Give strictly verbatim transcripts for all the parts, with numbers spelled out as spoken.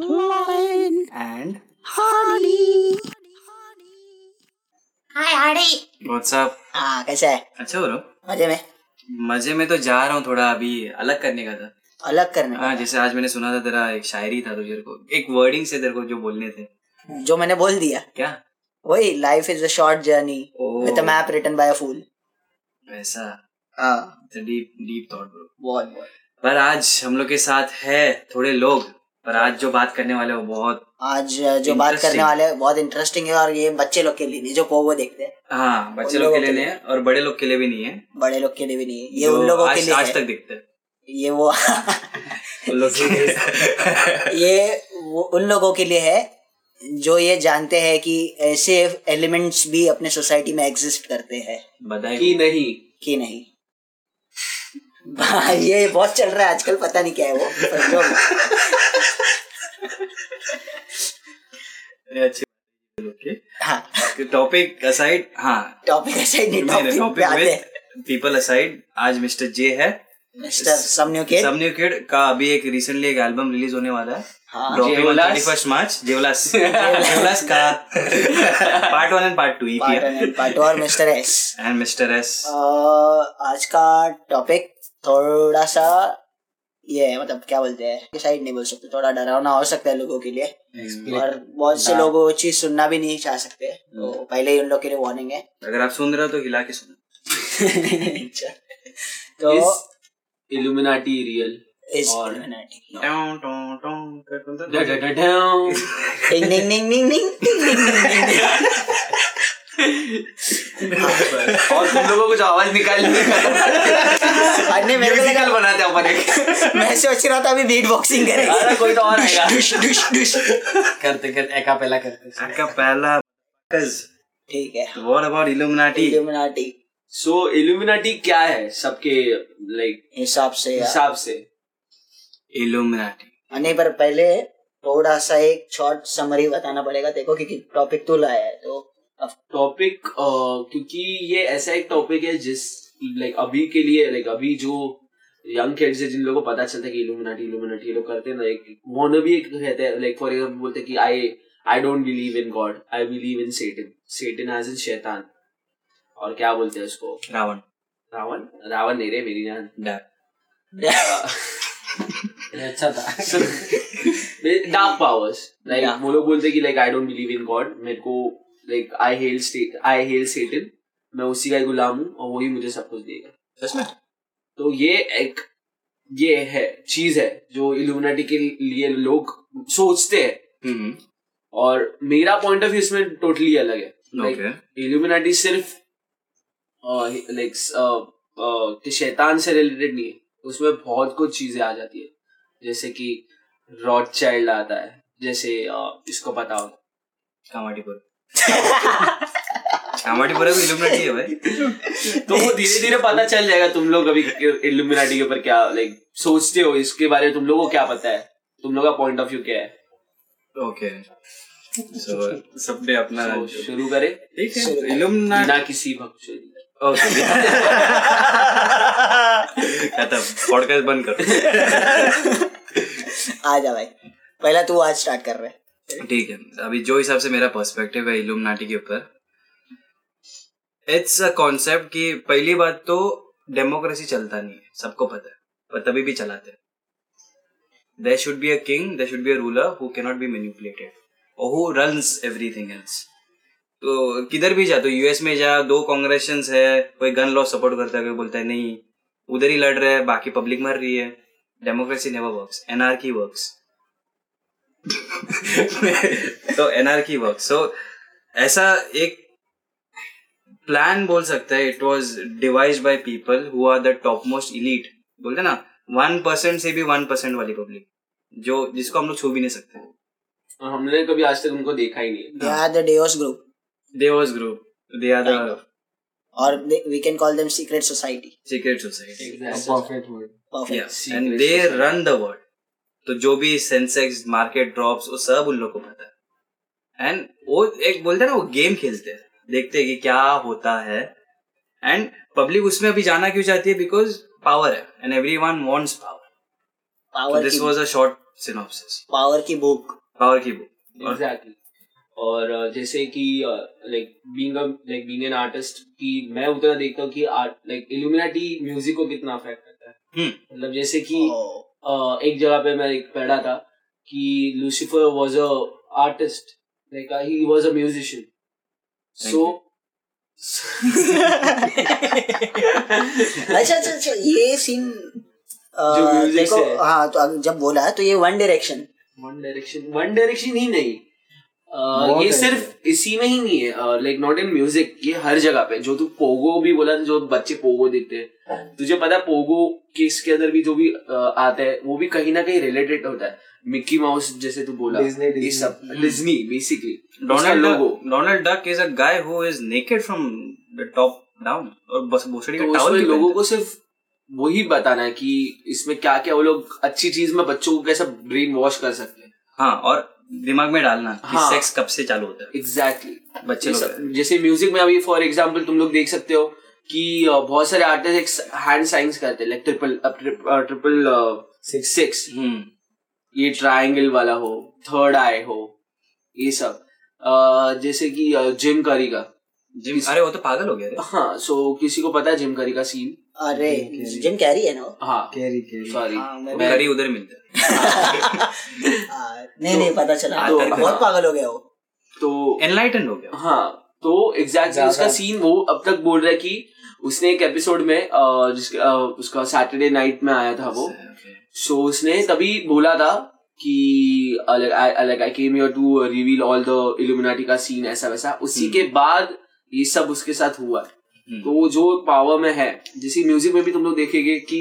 Lion and Hardy. Hi Hardy. What's up? हाँ कैसे है? अच्छा हो रहा हूँ. मजे में. मजे में तो जा रहा हूँ. थोड़ा अभी अलग करने का था. अलग करने. हाँ जैसे आज मैंने सुना था तेरा एक शायरी था तुझे को एक वर्डिंग से तेरे को जो बोलने थे. जो मैंने बोल दिया. क्या? वही life is a short journey with a map written by a fool. ऐसा. हाँ डीप डीप थॉट ब्रो. बहुत बहुत. पर आज हम लोग के साथ है थोड़े लोग. पर आज जो बात करने वाले वो बहुत आज जो बात करने वाले बहुत इंटरेस्टिंग है और ये बच्चे लोग के लिए नहीं जो पोगो देखते हैं. हाँ बच्चे लोग के लिए नहीं है और बड़े लोग के लिए भी नहीं है. बड़े लोग के लिए भी नहीं है. ये उन लोगों के लिए आज तक देखते हैं. ये वो ये उन लोगों के लिए है जो ये जानते हैं कि ऐसे एलिमेंट्स भी अपने सोसाइटी में एग्जिस्ट करते हैं. कि नहीं कि नहीं ये बहुत चल रहा है आजकल. पता नहीं क्या है वो पर जो अरे अच्छे ओके. हां टॉपिक असाइड. हां टॉपिक असाइड नहीं टॉपिक आते हैं. पीपल असाइड आज मिस्टर जे है. Mister some new kid. Some new kid का अभी एक रिसेंटली एक एल्बम रिलीज होने वाला है. इक्कीस मार्च जेवलास जेवलास का part one and part two ही किया. पार्ट और mister S and mister S. आज का टॉपिक थोड़ा सा ये मतलब क्या बोलते हैं शायद नहीं बोल सकते. थोड़ा डरावना हो सकता है लोगों के लिए और बहुत से लोग वो चीज सुनना भी नहीं चाह सकते. तो पहले ही उन लोग के लिए वार्निंग है. अगर आप सुन रहे हो तो हिला के सुनो. तो Illuminati real is or Illuminati. No. Down, down, down, down, down, down. Ding, ding, ding, ding, ding, ding, ding, ding. और तुम लोगों को जो आवाज निकाल निकालने में म्यूजिकल बनाते हैं अपन एक. मैं सोच रहा था अभी बीट बॉक्सिंग करेगा. अरे कोई तो और आएगा. डिश डिश डिश करते करते एका पहला करते हैं. एका पहला ठीक है. What about Illuminati? Illuminati. So Illuminati क्या है सबके like हिसाब से हिसाब से इल्यूमिनाटी. नहीं पर पहले थोड़ा सा एक शॉर्ट समरी बताना पड़ेगा देखो क्योंकि टॉपिक तो लाया है. तो टॉपिक क्योंकि ये ऐसा एक टॉपिक है जिस लाइक अभी के लिए लाइक अभी जो यंग किड्स है जिन लोगों को पता चलता है कि इल्यूमिनाटी इल्यूमिनाटी ये लोग करते हैं ना एक वो ना भी एक कहते हैं लाइक फॉर एग्जाम्पल बोलते हैं कि I I don't believe in God I believe in Satan. Satan as in शैतान. और क्या बोलते हैं उसको रावण रावण रावण नहीं रे मेरी जान अच्छा था डार्क पावर्स. लाइक वो लोग बोलते कि like I don't believe in God. मेरे को like I hail state I hail Satan. मैं उसी का गुलाम हूँ और वही मुझे सब कुछ देगा. सच में. तो ये एक ये है चीज है जो इल्यूमिनाटी के लिए लोग सोचते हैं. और मेरा पॉइंट ऑफ व्यू इसमें टोटली अलग है. लाइक इल्यूमिनाटी सिर्फ लाइक शैतान से रिलेटेड नहीं है. उसमें बहुत कुछ चीजें आ जाती है जैसे कि रॉथचाइल्ड आता है. जैसे इसको पता होगा कामाटीपुर कामाटीपुर भी इल्यूमिनाटी है भाई. तो वो धीरे धीरे पता चल जाएगा. तुम लोग अभी इल्यूमिनाटी के ऊपर क्या लाइक सोचते हो इसके बारे में तुम लोगों को क्या पता है. तुम लोग का पॉइंट ऑफ व्यू क्या है. ओके सो सबने अपना शुरू करे. ठीक है. इल्यूमिनाटी ना किसी भक्त. ओके खत्म. पॉडकास्ट बंद करो. आ जा भाई. पहला तू आज स्टार्ट कर रहा है. ठीक है. अभी जो हिसाब से मेरा पर्सपेक्टिव है इल्यूमिनाटी के ऊपर इट्स अ कॉन्सेप्ट कि पहली बात तो डेमोक्रेसी चलता नहीं है. सबको पता है पर तभी भी चलाते हैं. There should be a king there should be a ruler who can not be manipulated और हु रन्स एवरीथिंग एल्स. तो किधर भी जा तो यूएस में जा दो कांग्रेस है कोई गन लॉ सपोर्ट करता है कोई बोलता है नहीं उधर ही लड़ रहा है बाकी पब्लिक मर रही है. Democracy never works. Anarchy works. तो एनार्की वर्क्स. सो ऐसा एक प्लान बोल सकता है. It was devised by people who are the top most elite. बोलते ना वन परसेंट से भी वन परसेंट वाली पब्लिक जो जिसको हम लोग छू भी नहीं सकते और हमने कभी आज तक उनको देखा ही नहीं. Devo's group. They are the... Or they, we can call them secret society. Secret society. Exactly. A perfect word. Perfect. Yeah. Secret and they society. Run the world. तो जो भी सेंसेक्स मार्केट ड्रॉप्स वो सब उन लोगों को पता है. एंड वो एक बोलते हैं ना वो गेम खेलते हैं देखते हैं कि क्या होता है. एंड पब्लिक उसमें अभी जाना क्यों चाहती है बिकॉज पावर है and everyone wants power. This was a short synopsis, power की बुक, पावर की बुक एग्जैक्टली। और जैसे कि like being a like being an artist कि मैं उतना देखता हूँ कि लाइक इल्यूमिनेटी म्यूजिक को कितना अफेक्ट करता है। मतलब जैसे कि एक जगह पे मैं पढ़ा था कि Lucifer was a artist, like he was a musician. So अच्छा अच्छा ये सीन देखो, हाँ तो जब बोला तो ये One Direction One Direction One Direction ही नहीं, Uh, ये सिर्फ इसी में ही नहीं है, लाइक नॉट इन म्यूजिक, ये हर जगह पे। जो तू पोगो भी बोला, जो बच्चे पोगो देखते हैं, तुझे पता पोगो के इसके अंदर भी जो भी आता है वो भी कहीं ना कहीं रिलेटेड होता है। मिक्की माउस जैसे तू बोला, ये सब डिज्नी बेसिकली। डोनाल्ड लोगो, Donald Duck is a guy who is naked from the top down, और बस भोसड़ी का टॉवल। लोगों को सिर्फ वही बताना है कि इसमें क्या क्या वो लोग अच्छी चीज में बच्चों को कैसे ब्रेन वॉश कर सकते हैं, हाँ, और दिमाग में डालना कि हाँ, सेक्स कब से चालू होता है। Exactly exactly. बच्चे लोग जैसे म्यूजिक में अभी फॉर एग्जांपल तुम लोग देख सकते हो कि बहुत सारे आर्टिस्ट हैंड साइंस करते हैं, like triple triple six six ये ट्रायंगल वाला हो, थर्ड आई हो, ये सब। uh, जैसे कि जिम करी का जिम, अरे वो तो पागल हो गया। हाँ, सो किसी को पता है जिम करी का सीन? अरे जिम कैरी है ना, हाँ कैरी कैरी सॉरी कैरी उधर मिलता है। नहीं नहीं पता चला, बहुत पागल हो गया वो, तो एनलाइटेंड हो गया। हाँ, तो एग्जैक्टली उसका सीन वो अब तक बोल रहा है कि उसने एक एपिसोड में जिसका उसका सैटरडे नाइट में आया था वो, सो उसने तभी बोला था कि like I came here to reveal all the Illuminati का सीन, ऐसा वैसा। उसी के बाद ये सब उसके साथ हुआ। तो जो पावर में है, जैसे म्यूजिक में भी तुम लोग देखेंगे कि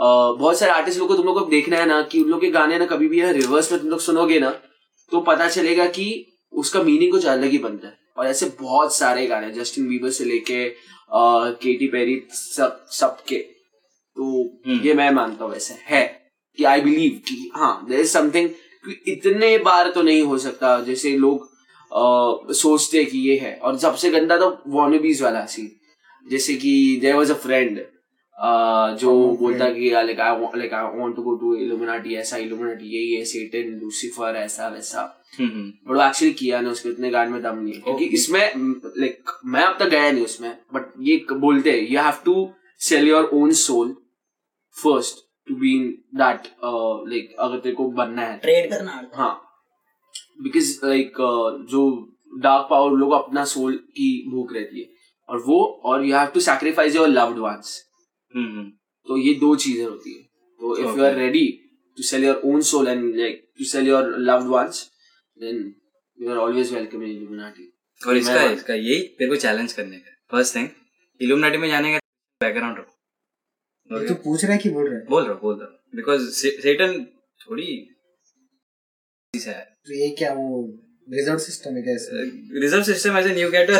बहुत सारे आर्टिस्ट लोग को तुम लोग को देखना है ना कि उन लोग के गाने ना कभी भी रिवर्स में तुम लोग सुनोगे ना तो पता चलेगा कि उसका मीनिंग कुछ अलग ही बनता है। और ऐसे बहुत सारे गाने, जस्टिन बीबर से लेके केटी पेरी सब सबके। तो ये मैं मानता हूँ वैसे है कि आई बिलीव कि हाँ देयर इज समथिंग। इतने बार तो नहीं हो सकता जैसे लोग सोचते कि ये है। और सबसे गंदा तो वॉर्नबीज वाला सीन, जैसे कि देयर वाज अ फ्रेंड जो बोलता कि like I like I want to go to Illuminati, ऐसा इल्यूमिनाटी यही है, सैटन लूसीफर ऐसा वैसा। बट वो एक्चुअली किया ना, उसके इतने गान में दम नहीं है क्योंकि इसमें लाइक मैं अब तक गया नहीं उसमें, बट ये बोलते हैं you have to sell your own soul first to be in that, like अगर तेरे को बनना है ट्रेड करना है, हाँ, बिकॉज लाइक जो डार्क पावर लोग अपना सोल की भूख रहती है और वो, और you have to sacrifice your loved ones. तो ये दो चीजें होती है। तो if you are ready to sell your own soul and like to sell your loved ones then you are always welcome in Illuminati. और इसका इसका यही तेरे को चैलेंज करने का फर्स्ट थिंग, इल्यूमिनाटी में जाने का बैकग्राउंड रखो। तू पूछ रहा है कि बोल रहा है? बोल रहा बोल रहा बिकॉज सैटन थोड़ी है ये, क्या वो रिजर्व सिस्टम है? कैसे reserve system? As an you get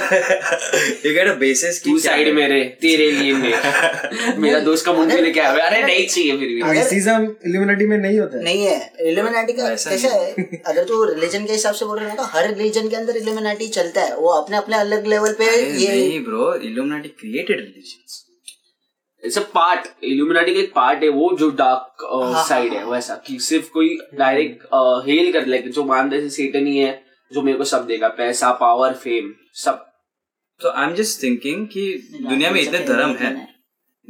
you get a basis की साइड मेरे तेरे लिए में मेरा दोस्त का मुंह लेके आया। अरे नहीं चाहिए, फिर भी बेसिज्म इल्यूमिनाटी में नहीं होता है। नहीं है इल्यूमिनाटी का कैसा है? अगर तू रिलीजन के हिसाब से बोल रहा है तो हर रिलीजन के अंदर इल्यूमिनाटी चलता है, वो अपने अपने अलग लेवल पे। ये नहीं bro, Illuminati created religions, it's a part, Illuminati का एक पार्ट है वो, जो डार्क साइड है वैसा कि सिर्फ कोई डायरेक्ट हेल कर ले जो मान रहे सैटन ही है जो मेरे को सब देगा, पैसा पावर फेम सब। तो आई एम जस्ट थिंकिंग कि दुनिया में इतने धर्म है,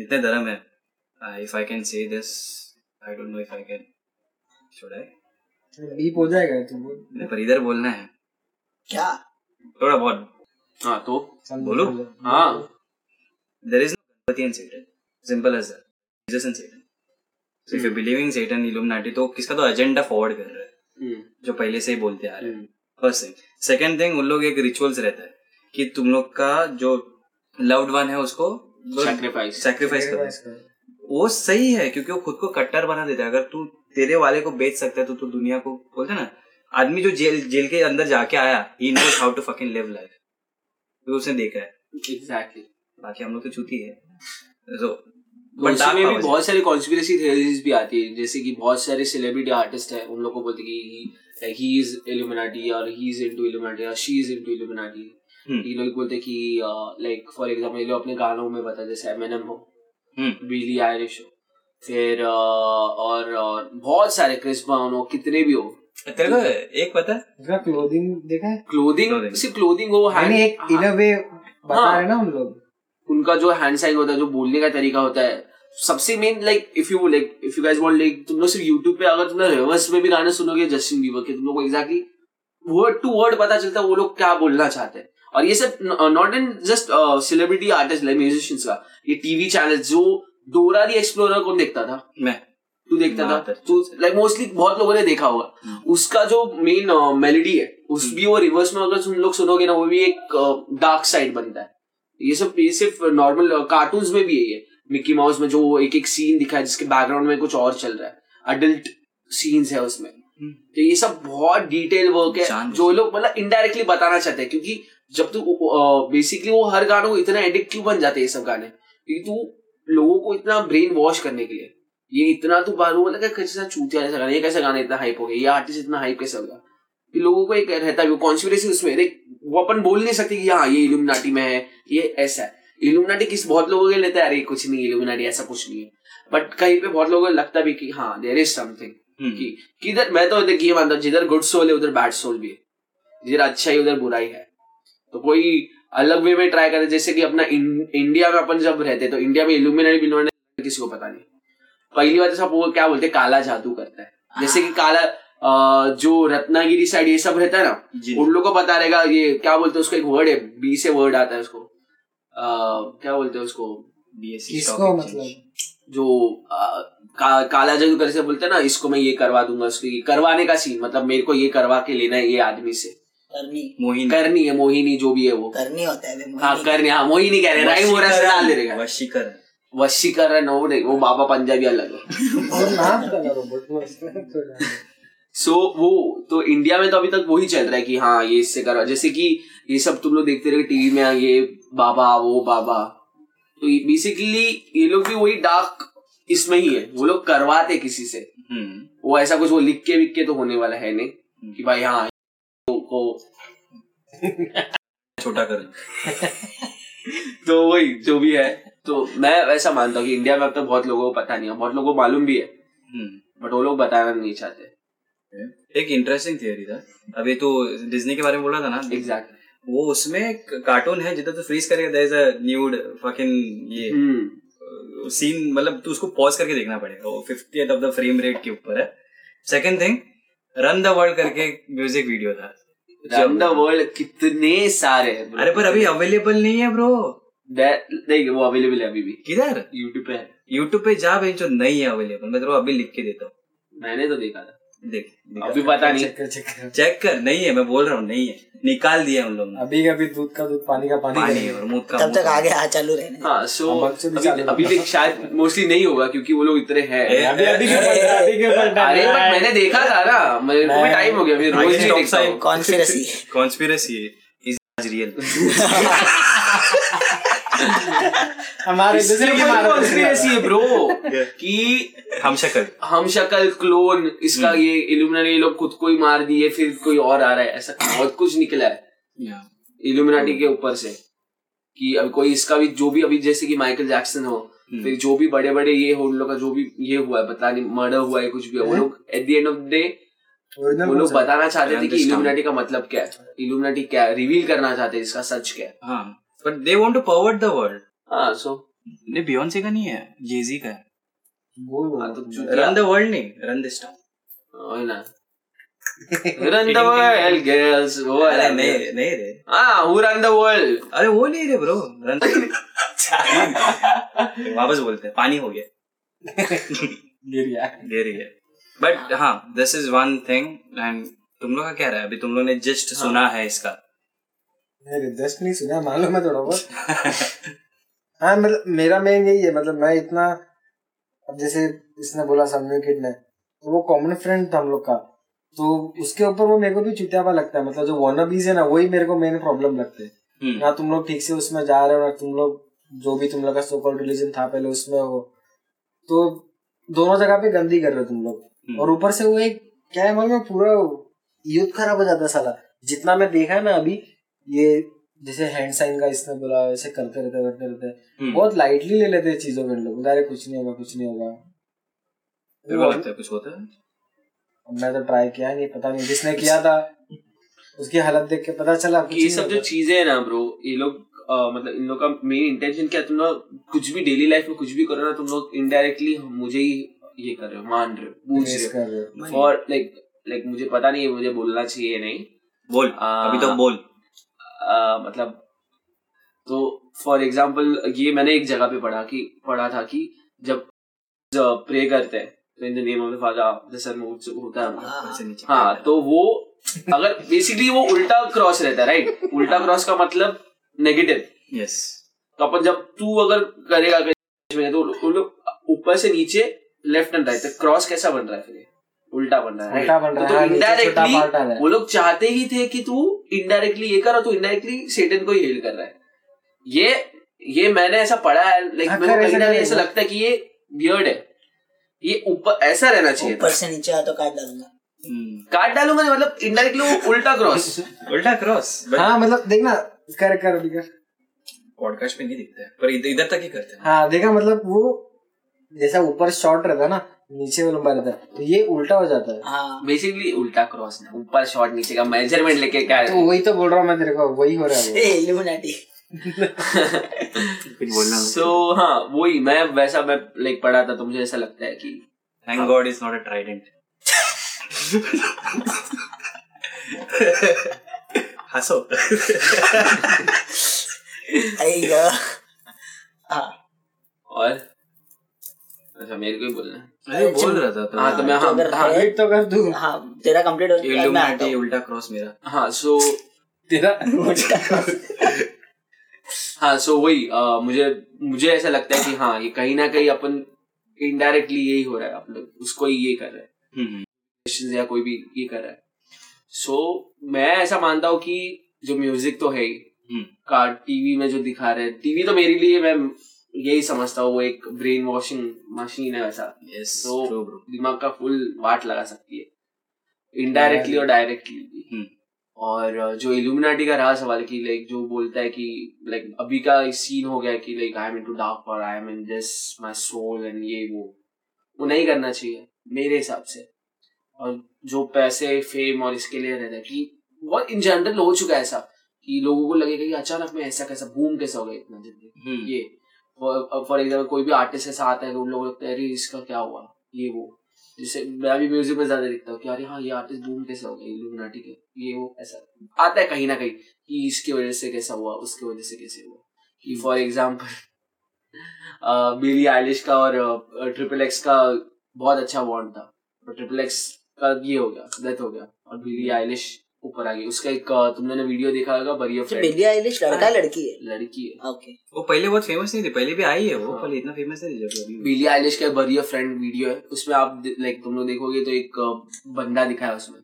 इतने धर्म है। If I can say this, I don't know if I can, should I? Deep हो जाएगा तुम बोल, पर इधर बोलना है क्या थोड़ा बहुत? हाँ तो बोलो। हाँ, there is no Ganpati and Satan, simple as that, Jesus and Satan. So if you believe in Satan Illuminati तो किसका तो एजेंडा फॉरवर्ड कर रहा है जो पहले से ही बोलते आ रहे हैं। First thing. सेकेंड थिंग, उन लोग एक रिचुअल्स रहता है कि तुम लोग का जो लव्ड वन है उसको सैक्रिफाइस सैक्रिफाइस कर। वो सही है क्योंकि वो खुद को कट्टर बना देता है। अगर तू तेरे वाले को बेच सकता है तो तू दुनिया को बोलते ना, आदमी जो जेल जेल के अंदर जाके आया, he knows how to fucking live life, तो उसने देखा है। एग्जैक्टली, बाकी हम लोग तो छूती है। तो में भी बहुत सारी कॉन्स्पिरेसी थ्योरीज भी आती है, जैसे कि बहुत सारे सेलिब्रिटी आर्टिस्ट है उन लोग को बोलते कि like he is Illuminati or he is into Illuminati or she is into Illuminati. ये लोग बोलते कि लाइक फॉर एग्जाम्पल ये लोग अपने गानों में बता, जैसे एमिनेम हो, बिली आयरिश हो, फिर और और बहुत सारे क्रिस ब्राउन हो कितने भी हो। तेरे को एक पता है क्लोथिंग देखा है? क्लोथिंग सिर्फ क्लोथिंग हो, यानी एक इन अ वे बता रहे ना हम लोग, उनका जो हैंड साइन होता है, जो बोलने का तरीका होता है। सबसे main like if you like if you guys want like तुम लोग सिर्फ YouTube पे अगर तुम लोग रिवर्स में भी गाने सुनोगे जस्टिन बीबर के, तुम लोग को एग्जैक्टली वर्ड टू वर्ड पता चलता है वो लोग क्या बोलना चाहते हैं। और ये सब not in just celebrity artist like musicians का, ये टीवी चैनल जो डोरा दी एक्सप्लोरर को देखता था मैं, तू देखता था तो लाइक मोस्टली बहुत लोगों ने देखा होगा। उसका जो मेन मेलोडी है उस भी वो रिवर्स में अगर तुम लोग सुनोगे ना, वो भी एक डार्क साइड बनता है। ये सब ये सिर्फ नॉर्मल कार्टून्स में भी यही है। मिकी माउस में जो एक एक सीन दिखा है जिसके बैकग्राउंड में कुछ और चल रहा है, अडल्ट सीन्स है उसमें, तो ये सब बहुत डिटेल वर्क है जो लोग मतलब इनडायरेक्टली बताना चाहते हैं। क्योंकि जब तू बेसिकली वो हर गानों इतना एडिक्टिव बन जाते हैं ये सब गाने, क्योंकि तू लोगों को इतना ब्रेन वॉश करने के लिए ये इतना तू बारू बोला कैसा चूतिया जैसा गाना, ये कैसा गाना इतना हाइप हो गया, ये आर्टिस्ट इतना हाइप कैसे हो गया, ये लोगों को एक रहता है वो कॉन्स्पिरेसी उसमें। वो अपन बोल नहीं सकते कि हाँ ये इल्यूमिनाटी में है, ये ऐसा है। इल्यूमिनाटी किस बहुत लोगों के लेते हैं, अरे कुछ नहीं इल्यूमिनाटी ऐसा कुछ नहीं है, बट कहीं पे बहुत लोगों को लगता भी कि हाँ देयर इज समथिंग। कि किधर मैं तो ये मानता हूँ जिधर गुड सोल है उधर बैड सोल भी है, जिधर अच्छा है उधर बुराई है। तो कोई अलग वे में ट्राई करे, जैसे कि अपना इं, इंडिया में अपन जब रहते तो इंडिया में इल्यूमिनाटी बिल्यूमिनाटी किसी को पता नहीं। पहली बार सब वो क्या बोलते हैं काला जादू करता है, जैसे कि काला Uh, जो रत्नागिरी साइड ये सब रहता है ना, उन लोगों को पता रहेगा ये क्या बोलते हैं उसको, एक वर्ड है बी से वर्ड आता है उसको, uh, क्या बोलते हैं उसको बीएससी इसको मतलब जो uh, का, काला जादू कर से बोलते हैं ना, इसको मैं ये करवा दूंगा उसकी करवाने का सीन, मतलब मेरे को ये करवा के लेना है ये आदमी से। करनी मोहिनी करनी है मोहिनी जो भी है वो करनी होता है। हाँ करनी, हाँ मोहिनी कह रहे हैं, राइम हो रहा है वशीकरण वशीकरण हो रहे, वो बाबा पंजाबी अलग है। सो so, वो तो इंडिया में तो अभी तक वही चल रहा है कि हाँ ये इससे करो, जैसे कि ये सब तुम लोग देखते रहे टीवी में ये बाबा वो बाबा, तो बेसिकली ये लोग भी वही डार्क इसमें ही है, वो लोग करवाते किसी से। वो ऐसा कुछ वो लिख के विक के तो होने वाला है नहीं कि भाई हाँ को छोटा कर तो वही जो भी है। तो मैं ऐसा मानता हूँ कि इंडिया में अब तक बहुत लोगों को पता नहीं है, बहुत लोगों को मालूम भी है, बट वो लोग बताना नहीं चाहते। एक इंटरेस्टिंग थियरी था, अभी तो डिज्नी के बारे में बोल रहा था ना, एग्जैक्ट वो उसमें कार्टून है जिधर तो फ्रीज करेगा there is a nude fucking ये सीन, मतलब तू उसको पॉज करके देखना पड़ेगा, वो fiftieth of the frame rate के ऊपर है। Second thing run the world करके म्यूजिक वीडियो था, रन द वर्ल्ड कितने सारे अरे पर अभी अवेलेबल नहीं है ब्रो। नहीं वो अवेलेबल है अभी भी, किधर यूट्यूब पे, यूट्यूब पे जा भाई जो नहीं है अवेलेबल, मैं तेरे को अभी लिख के देता हूँ, मैंने तो देखा था। देख, अभी पता नहीं, चेक कर, चेक कर, चेक कर नहीं है, मैं बोल रहा हूँ नहीं है, निकाल दिया उन लोगों ने अभी अभी दूध का दूध पानी का पानी, पानी है मुँह का तब तक आगे आ चालू रहने। हाँ सो अभी तक शायद मोस्टली नहीं होगा क्योंकि वो लोग इतने हैं। अरे मैंने देखा था ना, मेरे को भी टाइम हो गया, मैं रोज नहीं देखता हूँ। कॉन्स्पिरेसी कॉन्स्पिरेसी इज रियल, हमारे कॉन्स्पिरेसी है ब्रो कि हम शक्ल हम शक्ल क्लोन इसका ये इल्यूमिनाटी लोग खुद को ही मार दिए, फिर कोई और आ रहा है, ऐसा बहुत कुछ निकला है इल्यूमिनाटी के ऊपर से कि अब कोई इसका भी जो भी अभी जैसे कि माइकल जैक्सन हो, फिर जो भी बड़े बड़े ये हो उन लोग का जो भी ये हुआ है पता नहीं मर्डर हुआ है कुछ भी, वो लोग at the end of the day वो लोग बताना चाहते थे कि इल्यूमिनाटी का मतलब क्या है, इल्यूमिनाटी क्या है, रिवील करना चाहते हैं इसका सच क्या है, but they want to power the world. हाँ सो नहीं बियॉन्से का नहीं है, जेजी का है, रन द वर्ल्ड नहीं रन दिस टाउन ना रन द वर्ल्ड गर्ल्स वो अरे नहीं नहीं रे, हाँ हु रन द वर्ल्ड, अरे वो नहीं रे ब्रो रन वापस बोलते हैं पानी हो गया गिर गया गिर गया। बट हाँ this is one thing and तुम लोग का क्या रहा है, अभी तुम लोग ने जस्ट सुना है इसका, जस्ट नहीं सुना मालूम है थोड़ा बहुत। हाँ मतलब मेरा मेन यही है, मतलब मैं इतना अब जैसे इसने बोला सामने किड ने, तो वो कॉमन फ्रेंड था हम लोग का, तो उसके ऊपर वो मेरे को भी चुतियावा लगता है, मतलब जो वॉनबीज है ना वही मेरे को मेन प्रॉब्लम लगते हैं ना, तुम लोग ठीक से उसमें जा रहे हो ना, तुम लोग जो भी तुम लोग का सो कॉल्ड रिलीजन था पहले उसमें हो, तो दोनों जगह पे गंदी कर रहे हो तुम लोग। और ऊपर से वो एक क्या है मालूम है, पूरा यूथ खराब हो जाता है साला, जितना मैं देखा है ना अभी ये जैसे हैंड साइन का इसने बोला, ऐसे करते रहते करते रहते बहुत लाइटली ले लेते हैं चीजों में लोग, अरे कुछ नहीं होगा कुछ नहीं होगा, मेरे को लगता है कुछ होता है। मैं तो ट्राई किया नहीं, पता नहीं जिसने किया था उसकी हालत देख के पता चला कि ये सब जो चीजें है ना ब्रो, ये लोग Uh, मतलब इन लोग का मेन इंटेंशन क्या, तुम लोग कुछ भी डेली लाइफ में कुछ भी करो ना, तुम लोग इनडायरेक्टली मुझे ही ये कर रहे हो, मान रहे हो, पूछ रहे हो। और लाइक लाइक मुझे पता नहीं है मुझे बोलना चाहिए नहीं, बोल आ, अभी तो बोल आ, मतलब तो फॉर एग्जांपल ये मैंने एक जगह पे पढ़ा कि पढ़ा था कि जब प्रे करते हैं तो in the name of the father the son होता है, हाँ तो वो अगर बेसिकली वो उल्टा क्रॉस रहता है राइट, उल्टा क्रॉस का मतलब नेगेटिव। यस, तो अपन जब तू अगर करेगा तो ऊपर से नीचे लेफ्ट एंड राइट, तो क्रॉस कैसा बन रहा है, फिर उल्टा बन रहा है, उल्टा बन रहा है। तो इनडायरेक्टली वो लोग चाहते ही थे कि तू इनडायरेक्टली ये कर, और तू इनडायरेक्टली सेटन को ही हेल कर रहा है। ये ये मैंने ऐसा पढ़ा है, लाइक मेरे को कहीं ना कहीं ऐसा लगता है कि ये वियर्ड है, ये ऊपर ऐसा रहना चाहिए, ऊपर से नीचे आया तो काट डालूंगा, काट डालूंगा नहीं मतलब इनडायरेक्टली उल्टा क्रॉस, उल्टा क्रॉस। हाँ मतलब देखना कर कर पॉडकास्ट में नहीं दिखता है पर इधर तक ही करते हैं। हाँ देखा, मतलब वो जैसा ऊपर शॉर्ट रहता है ना, नीचे वो लंबा रहता है, तो ये उल्टा हो जाता है। हाँ बेसिकली उल्टा क्रॉस ना, ऊपर शॉर्ट नीचे का मेजरमेंट लेके क्या है, तो वही तो बोल रहा हूँ मैं तेरे को, वही हो रहा है इल्यूमिनेटी कुछ बोलना। सो हाँ वही मैं वैसा मैं लाइक पढ़ा था, तो मुझे ऐसा लगता है कि thank God is not a trident. हंसो और अच्छा मेरे को ही बोलना है, बोल रहा था तो हाँ तो मैं हाँ कंप्लीट तो कर दूँ, हाँ तेरा कंप्लीट हो गया, इल्यूमिनेटी उल्टा क्रॉस मेरा, हाँ सो तेरा हाँ सो वही मुझे मुझे ऐसा लगता है कि हाँ ये कहीं ना कहीं अपन इनडायरेक्टली यही हो रहा है, अपन उसको ही ये कर रहे हैं या कोई भी ये कर रहा है। सो so, मैं ऐसा मानता हूँ कि जो म्यूजिक तो है ही का, टीवी में जो दिखा रहे हैं, टीवी तो मेरे लिए मैं यही समझता हूँ वो एक ब्रेन वॉशिंग मशीन है वैसा। yes, so, तो दिमाग का फुल वाट लगा सकती है इनडायरेक्टली और डायरेक्टली। और जो इल्यूमिनाटी का रहा सवाल की लाइक जो बोलता है कि लाइक अभी का सीन हो गया कि like I am into dark power, I am in this my soul and ये वो वो नहीं करना चाहिए मेरे हिसाब से। और जो पैसे फेम और इसके लिए रहता है कि बहुत इन जनरल हो चुका है ऐसा कि लोगों को लगेगा कि अचानक में ऐसा कैसा बूम कैसा हो गया इतना जल्दी। ये फॉर एग्जाम्पल कोई भी आर्टिस्ट ऐसा आता है तो उन लोगों को लगता है अरे इसका क्या हुआ ये वो, जैसे मैं भी म्यूजिक में ज्यादा देखता हूँ कि अरे हाँ ये आर्टिस्ट बूम कैसा हो गया इल्यूमिनेटी के ये वो, ऐसा आता है कहीं ना कहीं कि इसकी वजह से कैसा हुआ उसकी वजह से कैसे हुआ। कि फॉर एग्जाम्पल बिली आइलिश का और ट्रिपल एक्स का बहुत अच्छा बॉन्ड था, ट्रिपल एक्स का ये हो गया डेथ हो गया और बिली आइलिश ऊपर आ गई। उसका एक तुमने वीडियो देखा होगा बरी ऑफ बिली आइलिश, लड़का लड़की है, लड़की है। ओके वो पहले बहुत फेमस नहीं थी, पहले भी आई है वो पहले इतना फेमस नहीं थी। बिली आइलिश का बरी ऑफ फ्रेंड वीडियो है, उसमें आप लाइक तुम लोग देखोगे तो एक बंदा दिखाया उसमें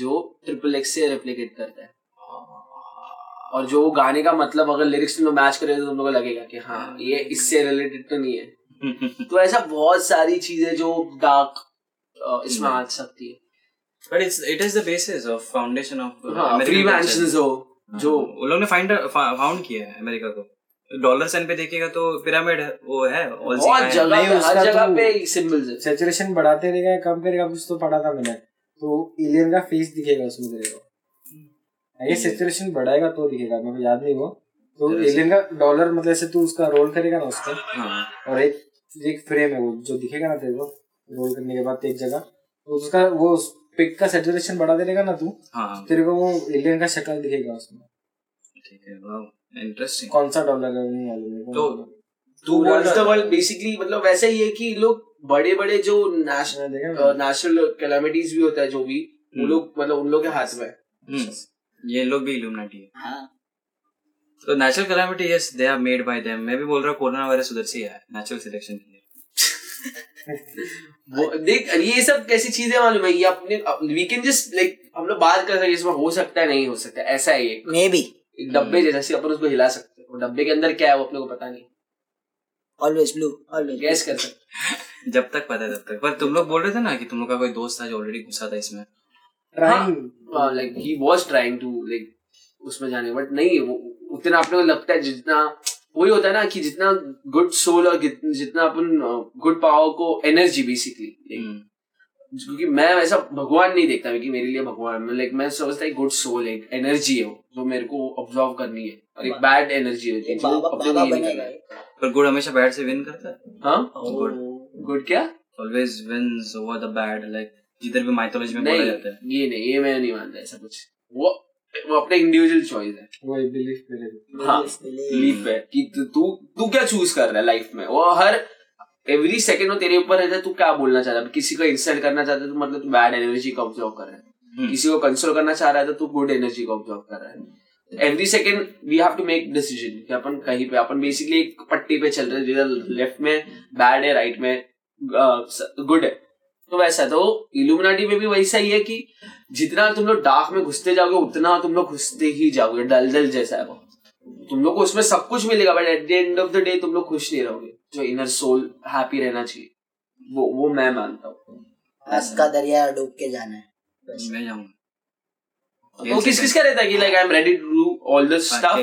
जो ट्रिपल एक्स से रेप्लिकेट करता है, और जो गाने का मतलब अगर लिरिक्स तुम लोग मैच करें तो तुम लोग लगेगा कि हाँ ये इससे रिलेटेड तो नहीं है। तो ऐसा बहुत सारी चीजें जो डार्क इसमें आ सकती है, but it's it is the basis of foundation of Freemasons हो जो वो लोग ने फाइंड फाउंड किया है अमेरिका को। डॉलर साइन पे देखेगा तो पिरामिड वो है, बहुत जगह हर जगह पे सिंबल्स है। सैचुरेशन बढ़ाते रहेगा कम करेगा कुछ तो पढ़ा था मैंने, तो एलियन का फेस दिखेगा उसमें देखेगा, अगर सैचुरेशन बढ़ाएगा तो दिखेगा, मेरे को याद नहीं वो तो एलियन का डॉलर मतलब ऐसे तू उसका रोल करेगा ना उसका, और एक एक फ्रेम है वो जो दिखेगा ना तेरे को रोल करने के बाद एक जगह, उसका वो पिक का सैचुरेशन बढ़ा देगा ना तू, हाँ तेरे को वो एलियन का शक्ल दिखेगा उसमें। ठीक है वाओ इंटरेस्टिंग, कौन सा डॉलर है नहीं मालूम। तो two worlds the world basically मतलब वैसे ही है कि लोग बड़े बड़े जो नेशनल नेशनल कैलामिटीज भी होता है जो भी वो लोग मतलब उन लोग के हाथ में है, ये लोग भी इल्यूमिनेटी है। हां तो natural calamity yes they are made by them. मैं भी बोल रहा हूं कोरोना वायरस उधर से ही है, नेचुरल सिलेक्शन के लिए। वो देख ये सब कैसी चीजें मालूम है, ये अपने वी कैन जस्ट लाइक हम लोग बात कर सकते हैं इसमें हो सकता है नहीं हो सकता ऐसा है। ये मे बी एक डब्बे जैसे अपन उसको हिला सकते हैं, डब्बे के अंदर क्या है वो अपने को पता नहीं, ऑलवेज ब्लू ऑलवेज गैस कर सकते जब तक पता है तब तक। पर तुम लोग बोल रहे थे ना कि तुम लोग का कोई दोस्त था जो ऑलरेडी घुसा था इसमें, trying like he was trying to like उसमें जाने, बट नहीं वो उतना अपने को लगता है जितना वही होता है ना कि जितना गुड सोल और जितना अपन गुड पावर को एनर्जी बेसिकली, क्योंकि मैं ऐसा भगवान नहीं देखता कि मेरे लिए भगवान, लाइक मैं सोचता है गुड सोल एक एनर्जी है जो मेरे को ऑब्जर्व करनी है, और एक बैड एनर्जी है पर गुड हमेशा बैड से विन करता है। हां गुड गुड क्या always wins over the bad, like जिधर भी माइथोलॉजी में बोला जाता है। ये नहीं, ये मैं नहीं मानता ऐसा कुछ, वो वो अपने इंडिविजुअल चॉइस है, वो बिलीफ पे, हाँ बिलीफ पे कि तू तू क्या चूज कर रहा है लाइफ में, वो हर एवरी सेकंड वो तेरे ऊपर रहता है। तू क्या बोलना चाह रहा है, किसी को इंसल्ट करना चाहता है तो मतलब तू बैड एनर्जी का ऑब्जर्व कर रहा है, किसी को कंसोल करना चाह रहा है तो तू गुड एनर्जी का ऑब्जर्व कर रहा है। Every second we have to make decision कि अपन कहीं पे, अपन बेसिकली एक पट्टी पे चल रहे हैं जिधर लेफ्ट में बैड है, राइट में गुड है। तो वैसा तो इल्यूमिनाटी में भी वैसा ही है कि जितना तुम लोग डार्क में घुसते जाओगे उतना तुम लोग घुसते ही जाओगे, दलदल जैसा है वो, तुम लोग को उसमें सब कुछ मिलेगा but at the end of the day तुम लोग खुश नहीं रहोगे। जो इनर सोल हैप्पी रहना चाहिए वो वो मैं मानता हूँ। आज का दरिया डूब के जाना है, मैं जाऊंगा। वो किस किस का रहता है कि like I am ready to do all the stuff,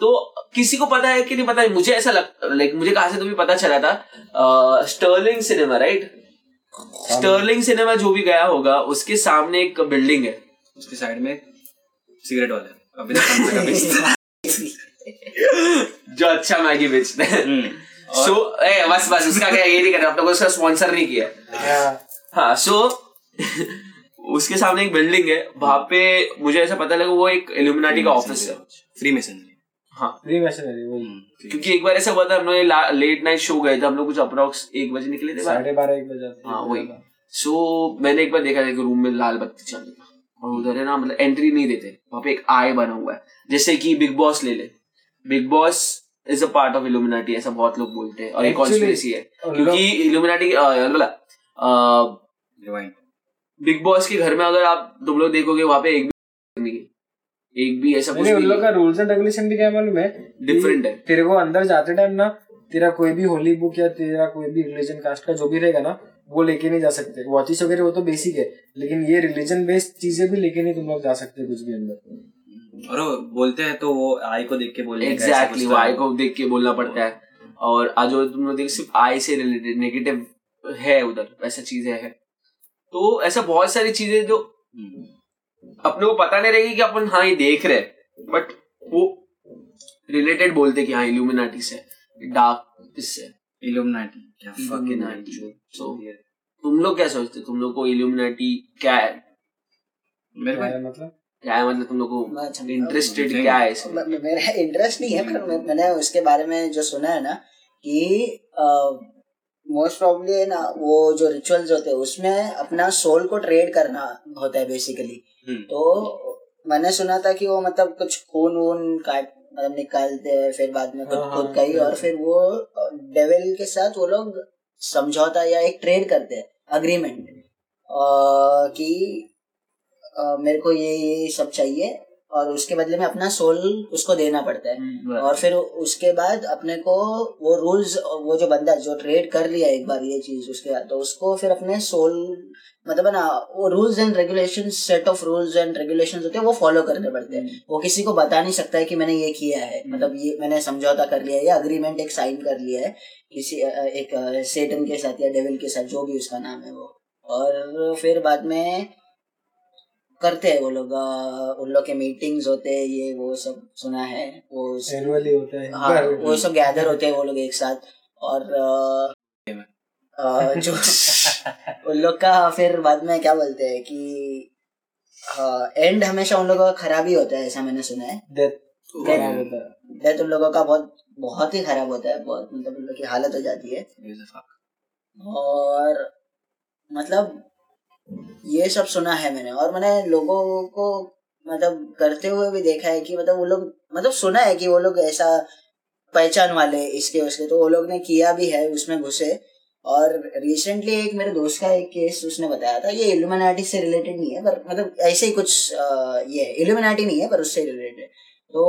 तो किसी को पता है कि नहीं पता है। मुझे ऐसा लगता, लाइक मुझे कहाँ से तो भी पता चला था, Sterling cinema, right, Sterling cinema जो भी गया होगा उसके सामने एक बिल्डिंग है, उसके साइड में सिगरेट वाला है जो अच्छा मैगी बेचते हैं। सो बस बस उसका क्या, ये नहीं करना, आप लोगों उसका स्पॉन्सर नहीं किया। हाँ सो उसके सामने एक बिल्डिंग है, वहां पे मुझे ऐसा पता लगा वो एक इल्यूमिनाटी का ऑफिस है, फ्री मेसनरी। हाँ फ्री मेसनरी, वही। क्योंकि एक बार ऐसा हुआ था, हम लोग लेट नाइट शो गए थे, हम लोग कुछ अप्रोक्स एक बजे निकले थे, साढ़े बारह एक बजे। हाँ वही। सो मैंने एक बार देखा था कि रूम में लाल बत्ती चल रही है और उधर है ना, मतलब एंट्री नहीं देते, वहां पे एक आई बना हुआ है, जैसे कि बिग बॉस ले ले, big boss is a part of Illuminati, ऐसा बहुत लोग बोलते हैं। और एक कॉन्स्पिरेसी है क्योंकि इल्यूमिनाटी बिग बॉस के घर में अगर आप तुम लोग देखोगे वहां पे एक भी नहीं है, एक भी ऐसा कुछ नहीं। उन लोग का रूल्स एंड रेगुलेशन भी क्या मालूम है, डिफरेंट है। तेरे को अंदर जाते टाइम ना तेरा कोई भी होली बुक या तेरा कोई भी रिलीजन कास्ट का जो भी रहेगा ना वो लेके नहीं जा सकते। वॉचेस वगैरह वो तो बेसिक है, लेकिन ये रिलीजन बेस्ड चीजें भी लेके नहीं तुम लोग जा सकते कुछ भी अंदर। और बोलते हैं तो वो आई को देख के बोलते हैं, एग्जैक्टली वो आई को देख के बोलना पड़ता है। और आज तुम लोग देख सिर्फ आई से रिलेटेड नेगेटिव है उधर, ऐसा चीजें है। तो ऐसा बहुत सारी चीजें जो अपने को पता नहीं रहेगी कि अपन हाँ ये देख रहे हैं, बट वो रिलेटेड बोलते कि हाँ इल्यूमिनाटी से, डार्क इससे, इल्यूमिनाटी क्या फकिंग नाइट। सो तुम लोग क्या सोचते, तुम लोग को इल्यूमिनाटी क्या है, मेरे को मतलब क्या है, मतलब तुम लोग को इंटरेस्टेड क्या है इसमें? मेरा इंटरेस्ट नहीं है, पर मैंने उसके बारे में जो सुना है ना कि मोस्ट प्रोबेबली ना वो जो रिचुअल्स होते हैं उसमें अपना सोल को ट्रेड करना होता है बेसिकली। तो मैंने सुना था कि वो मतलब कुछ खून वून काट मतलब निकालते हैं, फिर बाद में खुद खुद का ही, और फिर वो डेविल के साथ वो लोग समझौता या एक ट्रेड करते हैं, अग्रीमेंट कि मेरे को ये ये सब चाहिए और उसके बदले में अपना सोल उसको देना पड़ता है। और फिर उसके बाद अपने को वो रूल्स, वो जो बंदा जो ट्रेड कर लिया एक बार ये चीज, उसके बाद तो उसको फिर अपने सोल मतलब ना वो rules and regulations, set of rules and regulations होते हैं वो फॉलो करने पड़ते हैं। वो किसी को बता नहीं सकता है कि मैंने ये किया है, मतलब ये मैंने समझौता कर लिया है या अग्रीमेंट एक साइन कर लिया है किसी एक सैटन के साथ या डेविल के साथ, जो भी उसका नाम है वो। और फिर बाद में करते हैं वो लोग, उन लोग के मीटिंग्स होते हैं, ये वो सब सुना है, वो एनुअली होता है। हाँ वो सब गैदर होते हैं वो लोग एक साथ, और जो उन लोग का फिर बाद में क्या बोलते हैं कि एंड हमेशा उन लोगों का खराब ही होता है, ऐसा मैंने सुना है। डेथ उन लोगों का बहुत बहुत ही खराब होता है, बहुत मतलब उन लोग की हालत हो जाती है। और मतलब ये सब सुना है मैंने, और मैंने लोगों को मतलब करते हुए भी देखा है कि मतलब वो लोग मतलब सुना है कि वो लोग ऐसा पहचान वाले इसके उसके, तो वो लोग ने किया भी है, उसमें घुसे। और रिसेंटली एक मेरे दोस्त का एक केस उसने बताया था, ये इल्यूमिनाटी से रिलेटेड नहीं है पर मतलब ऐसे ही कुछ आ, ये इल्यूमिनाटी नहीं है पर उससे रिलेटेड। तो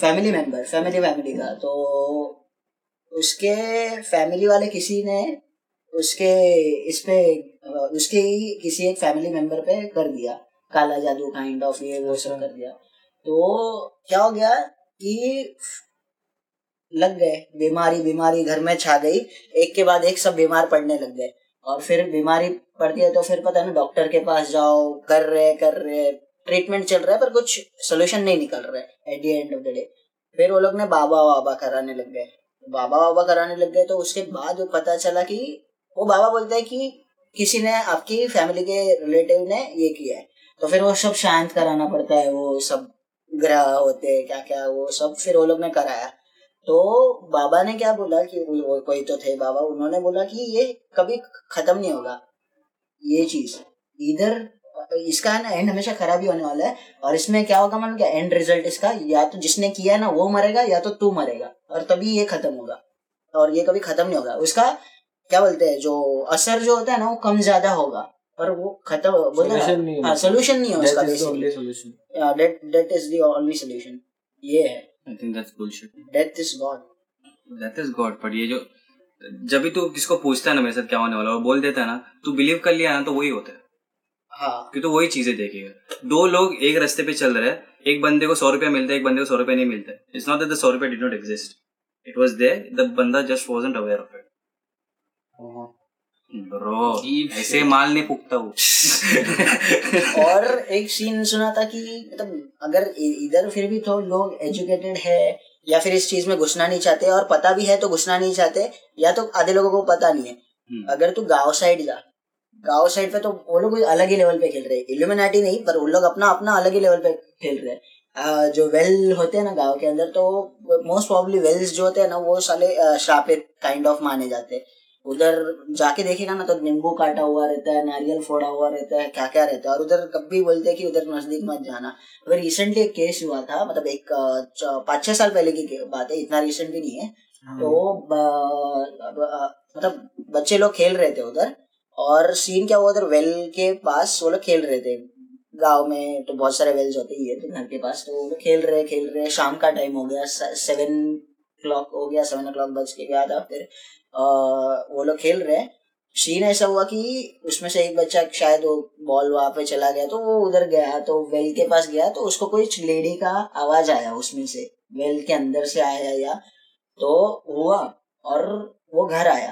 फैमिली मेम्बर फैमिली फैमिली का, तो उसके फैमिली वाले किसी ने उसके इस पे उसके किसी एक फैमिली मेंबर पे कर दिया काला जादू काइंड ऑफ, ये वो सब कर दिया। तो क्या हो गया कि लग गए, बीमारी बीमारी घर में छा गई, एक के बाद एक सब बीमार पड़ने लग गए। और फिर बीमारी पड़ती है तो फिर पता है ना डॉक्टर के पास जाओ, कर रहे कर रहे ट्रीटमेंट चल रहा है पर कुछ सोल्यूशन नहीं निकल रहा है at the end of the day. फिर वो लोग ने बाबा वाबा कराने लग गए, बाबा वाबा कराने लग गए तो उसके बाद वो पता चला कि वो बाबा बोलता है कि किसी ने आपकी फैमिली के रिलेटिव ने ये किया है, तो फिर वो सब शांत कराना पड़ता है, वो सब ग्रह होते क्या क्या वो सब। फिर वो लोग ने कराया तो बाबा ने क्या बोला कि वो कोई तो थे बाबा, उन्होंने बोला कि ये कभी खत्म नहीं होगा ये चीज, इधर इसका है ना एंड हमेशा खराब ही होने वाला है। और इसमें क्या होगा मालूम क्या एंड रिजल्ट इसका, या तो जिसने किया ना वो मरेगा या तो तू मरेगा, और तभी ये खत्म होगा और ये कभी खत्म नहीं होगा। उसका क्या बोलते हैं जो असर जो होता है ना वो कम ज्यादा होगा पर वो खत्म बोलते हैं सोल्यूशन नहीं है उसका, that is the only solution. ये है I think that's bullshit. Death is God. Death is God. पर ये जो जब भी तू किसको पूछता है ना मेरे साथ क्या होने वाला और बोल देता है ना, तू बिलीव कर लिया ना तो वही होता है। हाँ. कि तो वही चीजें देखेगा। दो लोग एक रास्ते पे चल रहे हैं, एक बंदे को सौ रुपया मिलता है, एक बंदे को सौ रुपया नहीं मिलता है। It's not that the सौ रुपया did not exist. It was there. The बंदा just wasn't aware of it. Uh-huh. Bro, ऐसे माल नहीं फूकता वो। और एक सीन सुना था कि मतलब अगर इधर फिर भी तो लोग एजुकेटेड है या फिर इस चीज में घुसना नहीं चाहते, और पता भी है तो घुसना नहीं चाहते, या तो आधे लोगों को पता नहीं है। अगर तू गांव साइड जा, गांव साइड पे तो वो लोग अलग ही लेवल पे खेल रहे हैं, इल्यूमिनाटी नहीं पर उन लोग अपना अपना अलग ही लेवल पे खेल रहे हैं। uh, जो वेल होते हैं ना गाँव के अंदर, तो मोस्ट प्रॉब्ली वेल्स जो होते हैं ना वो साले श्रापित काइंड ऑफ माने जाते हैं। उधर जाके देखेगा ना तो नींबू काटा हुआ रहता है, नारियल फोड़ा हुआ रहता है, क्या क्या रहता है। और उधर कभी बोलते हैं कि उधर नजदीक मत जाना। अगर रिसेंटली एक केस हुआ था, मतलब एक पाँच छह साल पहले की बात है, इतना रिसेंट भी नहीं है। तो मतलब बच्चे लोग खेल रहे थे उधर, और सीन क्या हुआ उधर वेल के पास वो लोग खेल रहे थे। गाँव में तो बहुत सारे वेल्स होते ही है तो घर के पास, तो वो लोग खेल रहे खेल रहे शाम का टाइम हो गया, सेवन क्लॉक हो गया, सेवन ओ क्लॉक बज के गया था। फिर वो लोग खेल रहे हैं, सीन ऐसा हुआ कि उसमें से एक बच्चा शायद वो बॉल वहां पे चला गया तो वो उधर गया, तो वेल के पास गया तो उसको कोई लेडी का आवाज आया उसमें से, वेल के अंदर से आया या तो हुआ, और वो घर आया,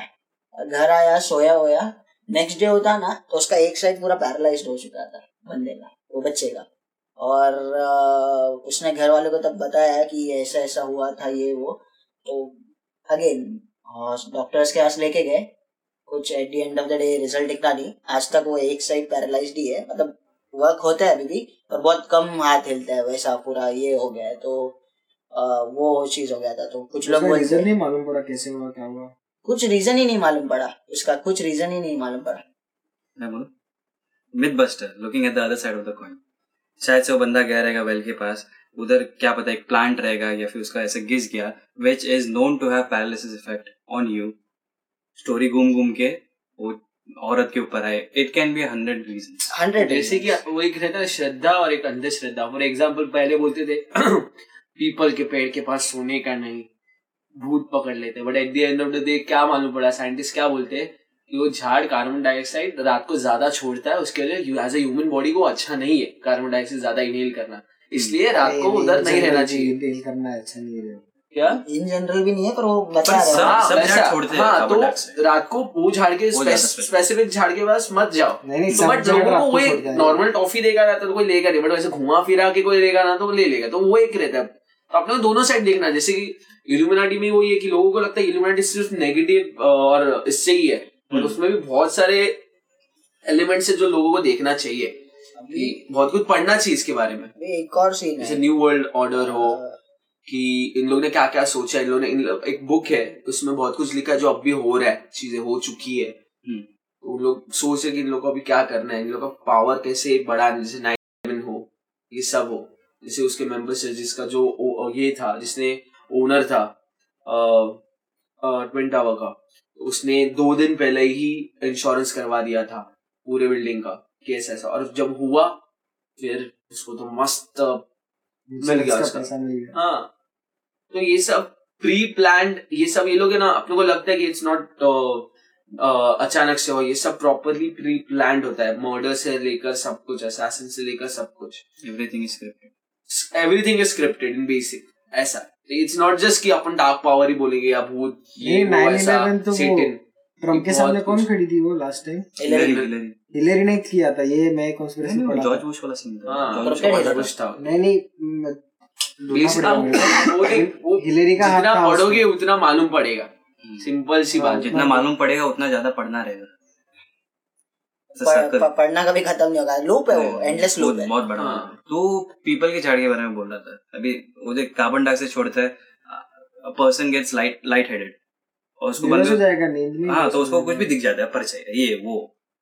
घर आया सोया होया। नेक्स्ट डे होता ना तो उसका एक साइड पूरा पैरालाइज्ड हो चुका था बंदे का, वो बच्चे का। और उसने घर वालों को तब बताया कि ऐसा ऐसा हुआ था ये वो, तो अगेन डॉक्टर्स के पास लेके गए, कुछ at the end of the day result दिखना नहीं। आज तक वो एक साइड पैरालाइज्ड ही है, मतलब वर्क होता है अभी भी पर बहुत कम हाथ हिलता है, वैसा पूरा ये हो गया है। तो आ, वो चीज हो गया था। तो कुछ लोग रीजन नहीं मालूम पड़ा कैसे हुआ क्या हुआ, कुछ रीजन ही नहीं मालूम पड़ा उसका, कुछ रीजन ही नहीं मालूम पड़ा। Myth buster looking at the other side of the coin. शायद से वो बंदा गया रहेगा वेल के पास, उधर क्या पता एक प्लांट रहेगा या फिर उसका ऐसे गिज गया, which is known to have paralysis effect on you. Story घूम घूम के वो औरत के ऊपर आए। It can be hundred reason. जैसे कि वो एक रहता है श्रद्धा और एक अंधश्रद्धा। फॉर एग्जाम्पल पहले बोलते थे पीपल के पेड़ के पास सोने का नहीं, भूत पकड़ लेते, but at the end of the day क्या मालूम पड़ा, साइंटिस्ट क्या बोलते हैं कि वो झाड़ कार्बन डाइऑक्साइड रात को ज्यादा छोड़ता है, उसके लिए एज ए ह्यूमन बॉडी को अच्छा नहीं है कार्बन डाइऑक्साइड ज्यादा इनहेल करना, इसलिए रात को उधर नहीं रहना चाहिए, डील करना अच्छा नहीं है क्या इन जनरल भी नहीं है, पर वो बता रहा है रात को वो झाड़ के स्पेसिफिक झाड़ के पास मत जाओ। बट लोगों को कोई नॉर्मल टॉफी देगा ना तो कोई लेगा नहीं, बट वैसे घुमा फिरा के कोई लेगा ना तो ले लेगा। तो वो एक रहता है, अपने दोनों साइड देखना। जैसे कि इल्यूमिनाटी में वो ये कि लोगों को लगता है इल्यूमिनाटी सिर्फ नेगेटिव और इससे ही है, और उसमें भी बहुत सारे एलिमेंट्स है जो लोगों को देखना चाहिए, बहुत कुछ पढ़ना चाहिए इसके बारे में। एक और सीन जैसे न्यू वर्ल्ड ऑर्डर हो कि इन लोगों ने क्या क्या सोचा, इन लोगों ने इन लोग, एक बुक है उसमें बहुत कुछ लिखा जो अब भी हो रहा है, चीजें हो चुकी है, तो लोग सोच रहे कि इन लोगों को अभी क्या करना है, इन लोगों का पावर कैसे बढ़ाना, जैसे नाइन हो ये सब हो, जैसे उसके मेंबर्स है जिसका जो ये था जिसने ओनर था ट्विन टावर का, उसने दो दिन पहले ही इंश्योरेंस करवा दिया था पूरे बिल्डिंग का केस ऐसा, और जब हुआ फिर उसको तो मस्त मिल गया उसका। हाँ, तो ये सब प्री प्लान्ड, ये सब ये लोग है ना, अपने को लगता है कि इट्स नॉट अचानक से हो, ये सब प्रॉपरली प्री प्लान्ड होता है, मर्डर से लेकर सब कुछ, असैसिन से लेकर सब कुछ, everything is scripted, everything is scripted in basic ऐसा। इट्स नॉट जस्ट कि अपन डार्क पावर ही बोलेंगे या भूत ये तो सैटन ट्रम्प के सामने कौन खड़ी थी वो लास्ट टाइम हिलेरी हिलेरी ने किया था ये मैं कॉन्स्पिरेसी पढ़ा जॉर्ज बुश वाला सीन था जॉर्ज बुश था नहीं नहीं वो हिलेरी का जितना पढ़ोगे उतना मालूम पड़ेगा सिंपल सी बात जितना मालूम पड़ेगा उतना ज्यादा पढ़ना रहेगा पढ़ना कभी खत्म नहीं होगा लूप है वो एंडलेस लूप है बहुत बड़ा तो पीपल के झाड़ के बारे में बोल रहा था अभी वो देख कार्बन डाइऑक्साइड छोड़ता है a person gets light light headed और उसको बंद हो जाएगा नींद में हां तो उसको कुछ भी दिख जाता है परछाई ये वो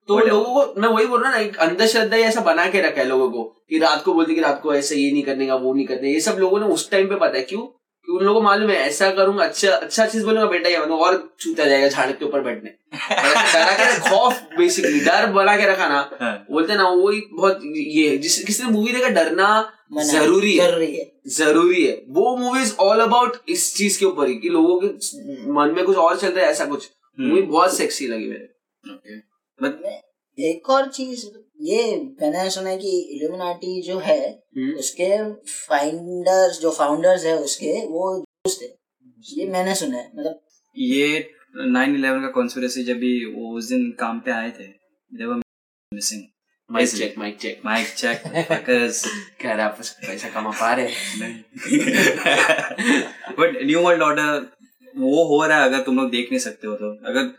तो लोगों को मैं वही बोल रहा ना एक अंधश्रद्धा ऐसा बना के रखा है लोगों को कि रात को बोलते कि रात को ऐसा ये नहीं करने का वो नहीं करने ये सब लोगों ने उस टाइम पे पता है क्यों कि उन लोगों को मालूम है ऐसा करूंगा अच्छा अच्छा चीज बोलूंगा बेटा ये मतलब और छूता जाएगा झाड़ के ऊपर बैठने डरा के खौफ बेसिकली डर बना के रखा ना बोलते ना वो बहुत ये जिस किसी ने मूवी देखा डरना जरूरी है जरूरी है जरूरी है वो मूवी इज ऑल अबाउट इस चीज के ऊपर ही कि लोगों के मन में कुछ और चल रहा है ऐसा कुछ मूवी बहुत सेक्सी लगी मेरे मतलब एक और चीज ये मैंने सुना है कि इल्यूमिनाटी जो है उसके फाइंडर्स जो फाउंडर्स है उसके वो दोस्त है ये मैंने सुना है मतलब ये नाइन इलेवन का कॉन्स्पिरेसी जब भी वो उस दिन काम पे आए थे they were missing mic check mic check mic check fuckers क्या आप पैसा कमा पा रहे बट न्यू वर्ल्ड ऑर्डर वो हो रहा है अगर तुम लोग देख नहीं सकते हो तो अगर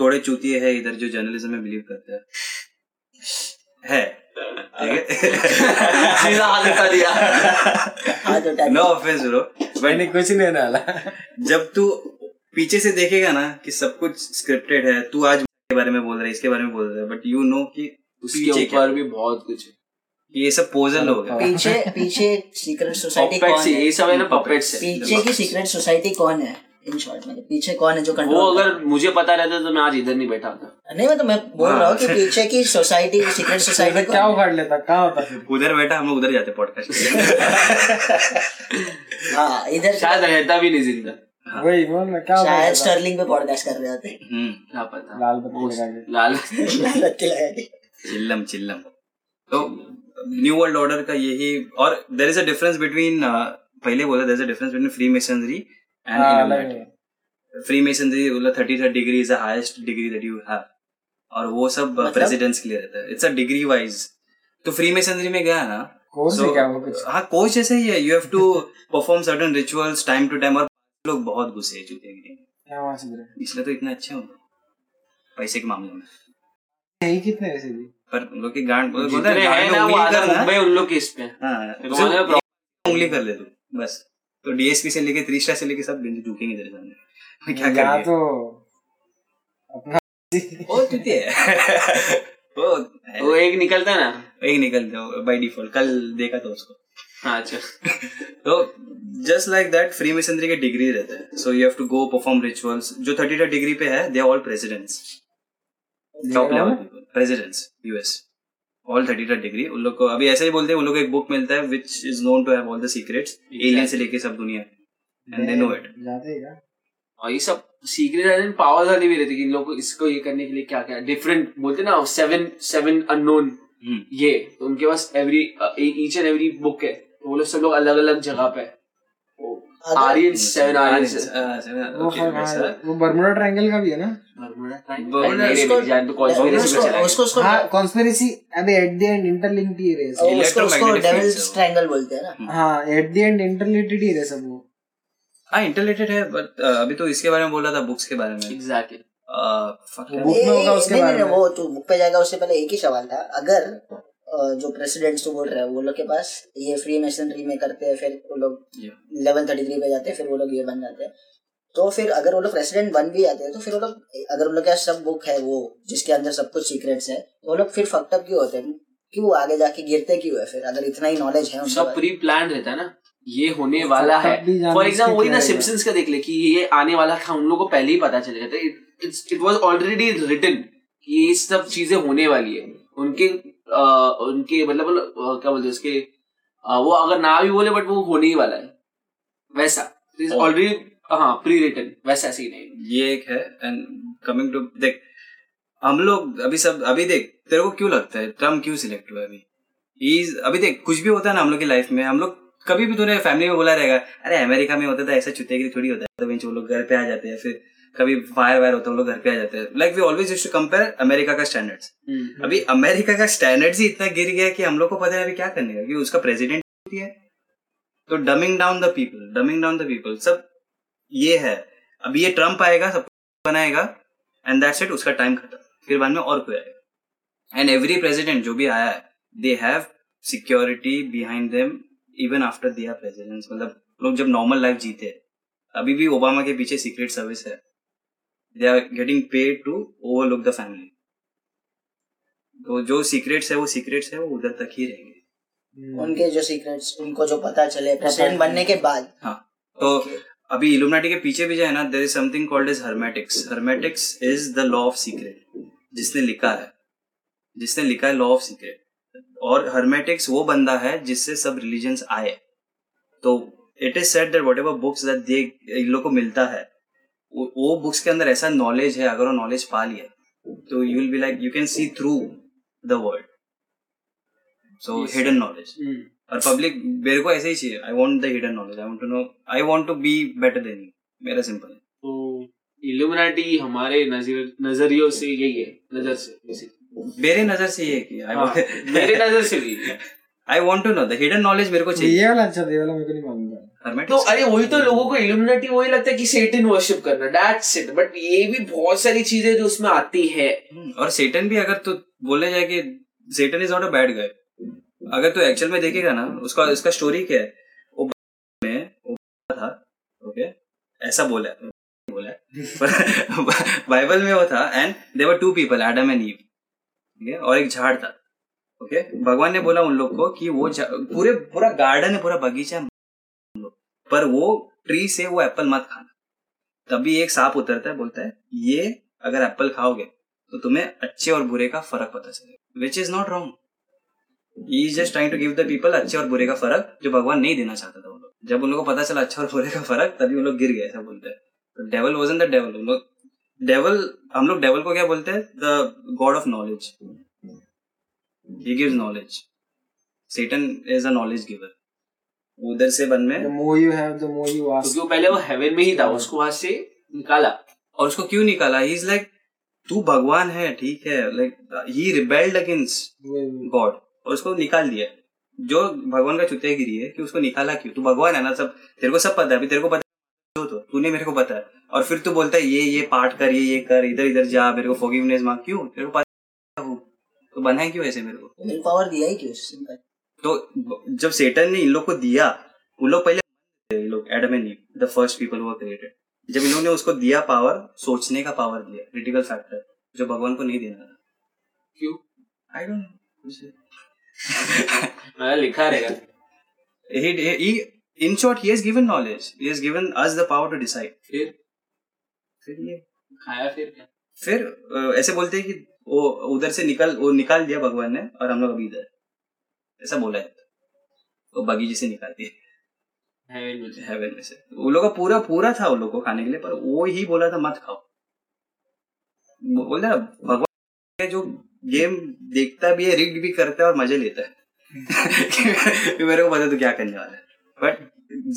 थोड़े चूतिए है इधर जो जर्नलिज्म में बिलीव करते हैं है सीधा हाथ उठा दिया नो ऑफेंस ब्रो मैंने कुछ नहीं डाला जब तू पीछे से देखेगा ना कि सब कुछ स्क्रिप्टेड है तू आज के बारे में बोल रहा है इसके बारे में बोल रहा है बट यू नो कि उसके ऊपर भी बहुत कुछ है ये सब पोजल हो गया पीछे पीछे सीक्रेट सोसाइटी कौन है ये सब है ना पपेट्स पीछे की सीक्रेट सोसाइटी कौन है इन शॉर्ट मतलब पीछे कौन है जो कंट्रोल वो अगर मुझे पता रहता तो मैं आज इधर नहीं बैठा होता नहीं मैं तो मैं बोल रहा हूँ कि पीछे की सोसाइटी सीक्रेट सोसाइटी क्या उखाड़ लेता कहाँ होता उधर बैठा हम लोग उधर जाते पॉडकास्ट हाँ इधर शायद रहता भी नहीं जिंदा वही बोल मैं क्या शायद स्टर्लिंग पे पॉडकास्ट कर रहे होते क्या पता लाल बत्ती लाल बत्ती लगा के चिल्लम चिल्लम तो न्यू वर्ल्ड ऑर्डर का यही और there is a difference between पहले बोला there is a difference between Freemasonry and ah, Illuminati. Like Freemasonry, thirty-third degree is the highest degree that you have. और वो सब प्रेसिडेंट्स के लिए रहता है. It's a degree wise. तो फ्रीमेसनरी में गया ना कोर्स so, क्या वो कुछ हाँ कोर्स जैसे ही है. You have to perform certain rituals time to time और लोग बहुत गुस्से चुके हैं. क्या वहाँ से रहे? इसलिए तो इतना अच्छा होगा पैसे के मामले में. यही कितने ऐसे भी? पर लोग के गांड बोलते हैं ना वो आधा मुंबई उन लोग के इस पे. हाँ. उंगली कर ले तू बस. तो डीएसपी से लेके थ्री स्टार से लेके सब बिंदु झुकेंगे तेरे सामने क्या क्या तो अपना ओ चुती है वो वो एक निकलता ना एक निकलता है बाय डिफॉल्ट कल देखा था उसको हाँ अच्छा तो just like that Freemasonry के डिग्री रहते हैं so you have to go perform rituals जो थर्टी थर्ड डिग्री पे है they are all presidents top level people presidents US All thirty-third degree उन लोग को अभी ऐसा ही बोलते हैं उन लोग को एक बुक मिलता है which is known to have all the secrets alien से लेके सब दुनिया and they know it जाते हैं और ये सब secrets and powers वाली भी रहती है कि लोग को इसको ये करने के लिए क्या क्या different बोलते हैं ना seven seven unknown ये तो उनके पास every each and every book है वो लोग सब लोग अलग अलग जगह पे आर्यंस सेवन आर्यंस वो बर्मुडा ट्रायंगल का भी है ना कॉन्स्पिरेसी अभी एट द एंड इंटरलिंक्ड ही रहे सब उसको उसको डेविल्स ट्रायंगल बोलते हैं ना हाँ एट द एंड इंटरलेटेड ही रहे सब वो हाँ इंटरलेटेड है बट अभी तो इसके बारे में बोला था बुक्स के बारे में एग्जैक्टली बुक में होगा उसके बारे में वो तो बुक पे जाएगा उससे पहले एक ही सवाल था अगर जो प्रेसिडेंट्स तो बोल रहे हैं वो लोग के पास ये फ्री मेसनरी में करते हैं फिर वो लोग इलेवन थर्टी थ्री पे जाते हैं फिर वो लोग ये बन जाते हैं तो फिर अगर वो लोग प्रेसिडेंट बन भी जाते हैं तो फिर वो लोग अगर उन लोग के सब बुक है वो जिसके अंदर सब कुछ सीक्रेट्स है तो वो लोग फिर फक्ट अप क्यों होते हैं क्यों आगे जाके गिरते क्यों है फिर अगर इतना ही नॉलेज है सब प्री प्लान रहता है ना ये होने वाला है फॉर एग्जाम्पल वही ना सिम्पसन्स का देख ले कि ये आने वाला था उन लोगों को पहले ही पता चल गया था it's it was already written ये सब चीजें होने वाली है उनके Uh, उनके मतलब uh, क्या बोलते हैं उसके uh, वो अगर ना भी बोले बट वो होने ही वाला है वैसा ऑलरेडी हाँ प्री रिटन वैसा सीन है ये एक है एंड कमिंग टू देख हम लोग अभी सब अभी देख तेरे को क्यों लगता है ट्रम्प क्यों सिलेक्ट हुआ अभी इज अभी देख कुछ भी होता है ना हम लोग की लाइफ में हम लोग कभी भी तूने फैमिली में बोला रहेगा अरे अमेरिका में होता था ऐसा चुत्तेगिरी थोड़ी होता है, तो वो लोग घर पे आ जाते हैं, फिर कभी फायर वायर होता है, वो लोग घर पे आ जाते हैं। Like we always used to compare America का स्टैंडर्ड्स। अभी अमेरिका का स्टैंडर्ड्स ही इतना गिर गया कि हम लोग को पता है अभी क्या करने का, क्योंकि उसका प्रेसिडेंट है तो dumbing down the people, dumbing down the people सब ये है। अभी ये ट्रम्प आएगा सब बनाएगा एंड दैट्स इट, उसका टाइम खत्म, फिर बाद में और कोई आएगा। एंड एवरी प्रेसिडेंट जो भी आया है they have security behind them even after they are presidents. मतलब लोग जब नॉर्मल लाइफ जीते, अभी भी ओबामा के पीछे सीक्रेट सर्विस है, they are getting paid to overlook the family. तो जो सीक्रेट्स है वो सीक्रेट्स है, वो उधर तक ही रहेंगे। hmm. उनके जो सीक्रेट्स उनको जो पता चले प्रेसिडेंट बनने के बाद। हाँ तो okay. अभी इल्यूमिनाटी के पीछे भी जो है ना there is something called as hermetics. Hermetics is the law of secret, जिसने लिखा है जिसने लिखा है लॉ ऑफ सीक्रेट। और हर्मेटिक्स वो बंदा है जिससे सब रिलीजन्स आए। तो it is said that whatever books that they इन लोगों को मिलता है वो, वो बुक्स के अंदर ऐसा नॉलेज है, अगर वो नॉलेज पा लिया तो you will be like you can see through the world. So hidden knowledge, और पब्लिक मेरे को ऐसे ही चाहिए। I want the hidden knowledge, I want to know, I want to be better than you. मेरा सिंपल है। तो illuminati हमारे नजर नजरियों से यही है, नजर से बेसिकली मेरे नजर से ये कि I want... मेरे नजर से भी I want to know the hidden knowledge मेरे को चाहिए। ये वाला अच्छा, ये वाला मेरे को नहीं मालूम था। तो अरे वही तो लोगों को इल्यूमिनेटी वही लगता है कि सेटन वर्शिप करना, दैट्स इट। बट ये भी बहुत सारी चीजें जो उसमें आती है। और सेटन भी अगर तू बोले जाए कि Satan is not a bad guy, अगर तू एक्चुअल में देखेगा ना उसका उसका स्टोरी क्या है। वो में वो था ओके okay? ऐसा बोला बोला बाइबल में वो था and there were two people Adam and Eve और एक झाड़ था ओके okay? भगवान ने बोला उन लोग को कि वो पूरे पूरा गार्डन है, पूरा बगीचा है, पर वो ट्री से वो एप्पल मत खाना। तभी एक सांप उतरता है, बोलता है ये अगर एप्पल खाओगे तो तुम्हें अच्छे और बुरे का फर्क पता चलेगा, which is not wrong. He is just trying to give the people अच्छे और बुरे का फर्क, जो भगवान नहीं देना चाहता था उन लोग। जब उन लोगों को पता चला अच्छा और बुरे का फर्क, तभी उन लोग गिर गए, ऐसा बोलते हैं। डेविल वाज़न्ट द डेविल, उन लोग डेवल, हम लोग डेवल को क्या बोलते हैं, the god of knowledge. He gives knowledge, Satan is a knowledge giver. उधर से बन में the more you have, the more you ask। क्योंकि पहले वो हेवन में ही था, उसको वहां से निकाला। और उसको क्यों निकाला? ही इज लाइक तू भगवान है, ठीक है, like he rebelled against God और उसको निकाल दिया। जो भगवान का चुत्तेगिरी है कि उसको निकाला क्यों? तू भगवान है ना, सब तेरे को सब पता है। अभी तेरे को पता तो तूने मेरे को बताया, और फिर तू बोलता है ये ये पाठ कर, ये ये कर, इधर इधर जा, मेरे को फॉरगिवनेस मांग। क्यों? तेरे को पता है तो बना है क्यों ऐसे? मेरे को विल पावर दिया ही क्यों सिंपल। तो जब सैतान ने इन लोग को दिया, उन लोग पहले इन लोग Adam and Eve the first people who were created, जब इन्होंने उसको दिया पावर, सोचने का पावर दिया, क्रिटिकल फैक्टर, जो भगवान को नहीं देना था। क्यों? आई डोंट नो, मैं लिखा रहेगा। In short, he has given knowledge. He has given us the power to decide. फिर फिर ये खाया फिर क्या? फिर ऐसे बोलते हैं कि वो उधर से निकल वो निकाल दिया भगवान ने, और हम लोग अभी इधर ऐसा बोला है। वो बगीचे से निकाल दिए हेवन में से, हेवन में से। वो लोग का पूरा पूरा था उन लोग को खाने के लिए, पर वो ही बोला था मत खाओ। बोलते ना भगवान जो गेम देखता भी है, रिग्ड भी करता है और मजे लेता है। मेरे को पता तो क्या करने वाला है। But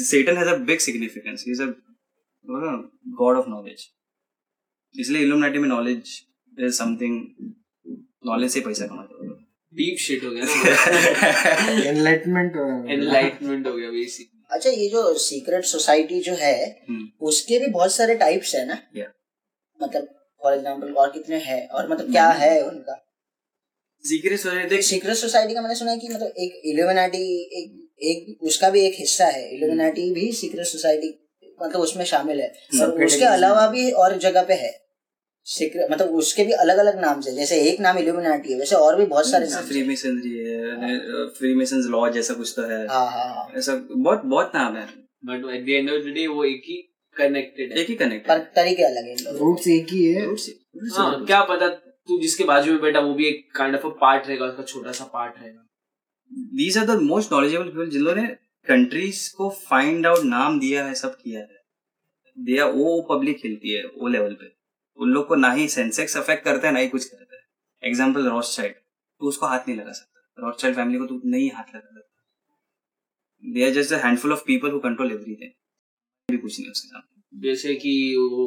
Satan has a big significance. He's a god of knowledge. इसलिए Illuminati में knowledge is something, knowledge से पैसा कमाते हैं। Deep shit हो गया ना। Enlightenment हो गया। Enlightenment हो गया basically। अच्छा, ये जो secret society जो है, उसके भी बहुत सारे types है ना? Yeah. मतलब for example और कितने हैं, और मतलब क्या है उनका? Secret society, secret society का मैंने सुना है कि मतलब एक Illuminati, एक एक उसका भी एक हिस्सा है। इल्यूमिनाटी भी सीक्रेट सोसाइटी मतलब उसमें शामिल है, और उसके अलावा भी और जगह पे है सीक्रेट, मतलब उसके भी अलग अलग नाम से। जैसे एक नाम इल्यूमिनाटी है, वैसे और भी बहुत सारे फ्रीमेसनरी है, फ्रीमेसंस लॉज ऐसा कुछ तो है। हाँ हाँ, ऐसा बहुत बहुत नाम है, but at the end of the day वो एक ही कनेक्टेड है, एक ही कनेक्टेड, पर तरीके अलग है, रूट्स एक ही है। हां, क्या पता तू जिसके बाजू में बैठा वो भी एक काइंड ऑफ अ पार्ट रहेगा, उसका छोटा सा पार्ट रहेगा। These are the most knowledgeable people, जिन लोगों ने कंट्रीज को फाइंड आउट, नाम दिया है, सब किया है। दिया वो पब्लिक खेलती है वो लेवल पे। उन लोग को ना ही सेंसेक्स अफेक्ट करता है, ना ही कुछ करता है। एग्जाम्पल रॉथस्चाइल्ड, तू उसको हाथ नहीं लगा सकता। रॉथस्चाइल्ड फैमिली को तू नहीं हाथ लगा सकता। they are just a handful of people who control everything. भी कुछ नहीं उसके सामने. जैसे कि वो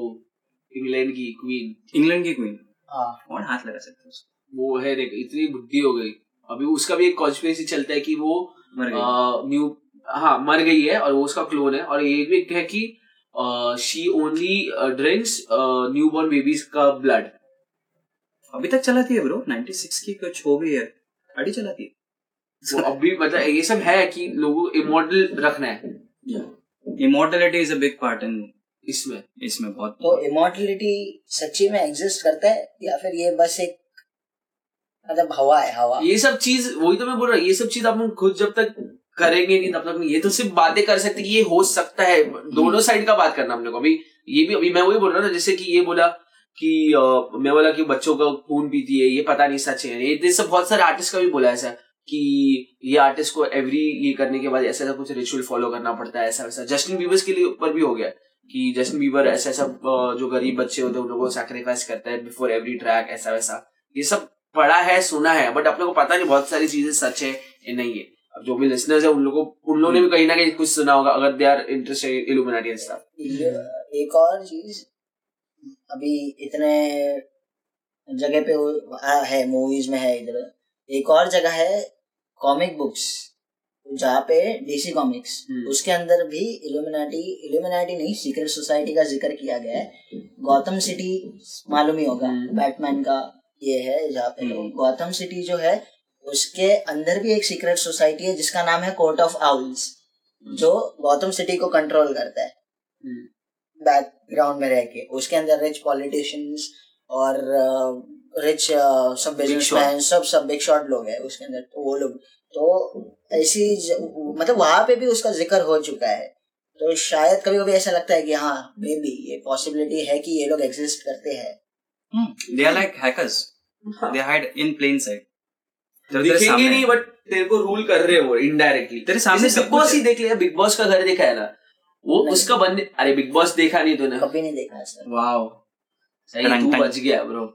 इंग्लैंड की क्वीन इंग्लैंड की क्वीन कौन हाथ लगा सकता है उसको? वो है देख इतनी बुद्धि हो गई. अभी उसका भी एक कॉन्स्पिरेसी चलता है कि वो मर गई न्यू हाँ मर गई है और वो उसका क्लोन है. और ये भी है कि she only drinks newborn babies का ब्लड. अभी तक चलाती है ब्रो. छियानवे की कुछ हो भी है अड़ी चलाती है वो अभी. मतलब ये सब है कि लोगों को इमॉर्टल रखना है. Immortality is a big part in इसमें इसमें बहुत. तो इमॉर्टलिटी सच्ची में एग्जिस्ट करता है या फिर ये बस एक मतलब हवा है? हवा. ये सब चीज वही तो मैं बोल रहा हूँ. ये सब चीज आप लोग खुद जब तक करेंगे नहीं तब तक ये तो सिर्फ बातें कर सकते कि ये हो सकता है. दोनों साइड का बात करना हम लोग को. अभी ये भी अभी मैं वही बोल रहा था जैसे कि ये बोला कि मैं बोला कि बच्चों का खून पीती है ये पता नहीं सच है. ये सब बहुत सारे आर्टिस्ट का भी बोला ऐसा कि ये आर्टिस्ट को एवरी ये करने के बाद ऐसा ऐसा कुछ रिचुअल फॉलो करना पड़ता है. ऐसा वैसा जस्टिन बीबर के लिए ऊपर भी हो गया कि जस्टिन बीबर ऐसा ऐसा जो गरीब बच्चे होते हैं उन लोगों को सैक्रिफाइस करता है बिफोर एवरी ट्रैक. ऐसा वैसा ये सब पढ़ा है सुना है बट अपने को पता नहीं बहुत सारी चीजें सच है या नहीं है. अब जो भी लिसनर्स है उन लोगों उन लोगों ने भी कहीं ना कहीं कुछ सुना होगा अगर they are interested Illuminati and stuff. एक और चीज अभी इतने जगह पे है मूवीज में है. इधर एक और जगह है कॉमिक बुक्स जहाँ पे डीसी कॉमिक्स उसके अंदर भी इल्यूमिनाटी इल्यूमिनाटी नहीं सीक्रेट सोसाइटी का जिक्र किया गया है. गौतम सिटी मालूम ही होगा बैटमैन का ये है जहाँ पे गौतम सिटी जो है उसके अंदर भी एक सीक्रेट सोसाइटी है जिसका नाम है कोर्ट ऑफ आउल्स जो गौतम सिटी को कंट्रोल करता है बैकग्राउंड में रह के. उसके अंदर रिच पॉलिटिशियंस और रिच uh, सब बिजनेसमैन सब सब बिग शॉट लोग हैं उसके अंदर. तो वो लोग तो ऐसी मतलब वहां पे भी उसका जिक्र हो चुका है. तो शायद कभी कभी ऐसा लगता है कि हाँ मे बी ये पॉसिबिलिटी है कि ये लोग एग्जिस्ट करते हैं. They are like hackers. They hide in plain side. दिखेंगे नहीं बट तेरे को रूल कर रहे हैं वो इनडायरेक्टली तेरे सामने. बिग बॉस ही देख लिया. बिग बॉस का घर देखा है ना वो उसका बनने. अरे बिग बॉस देखा नहीं तूने? कभी नहीं देखा सर. वाओ सही तू बच गया ब्रो.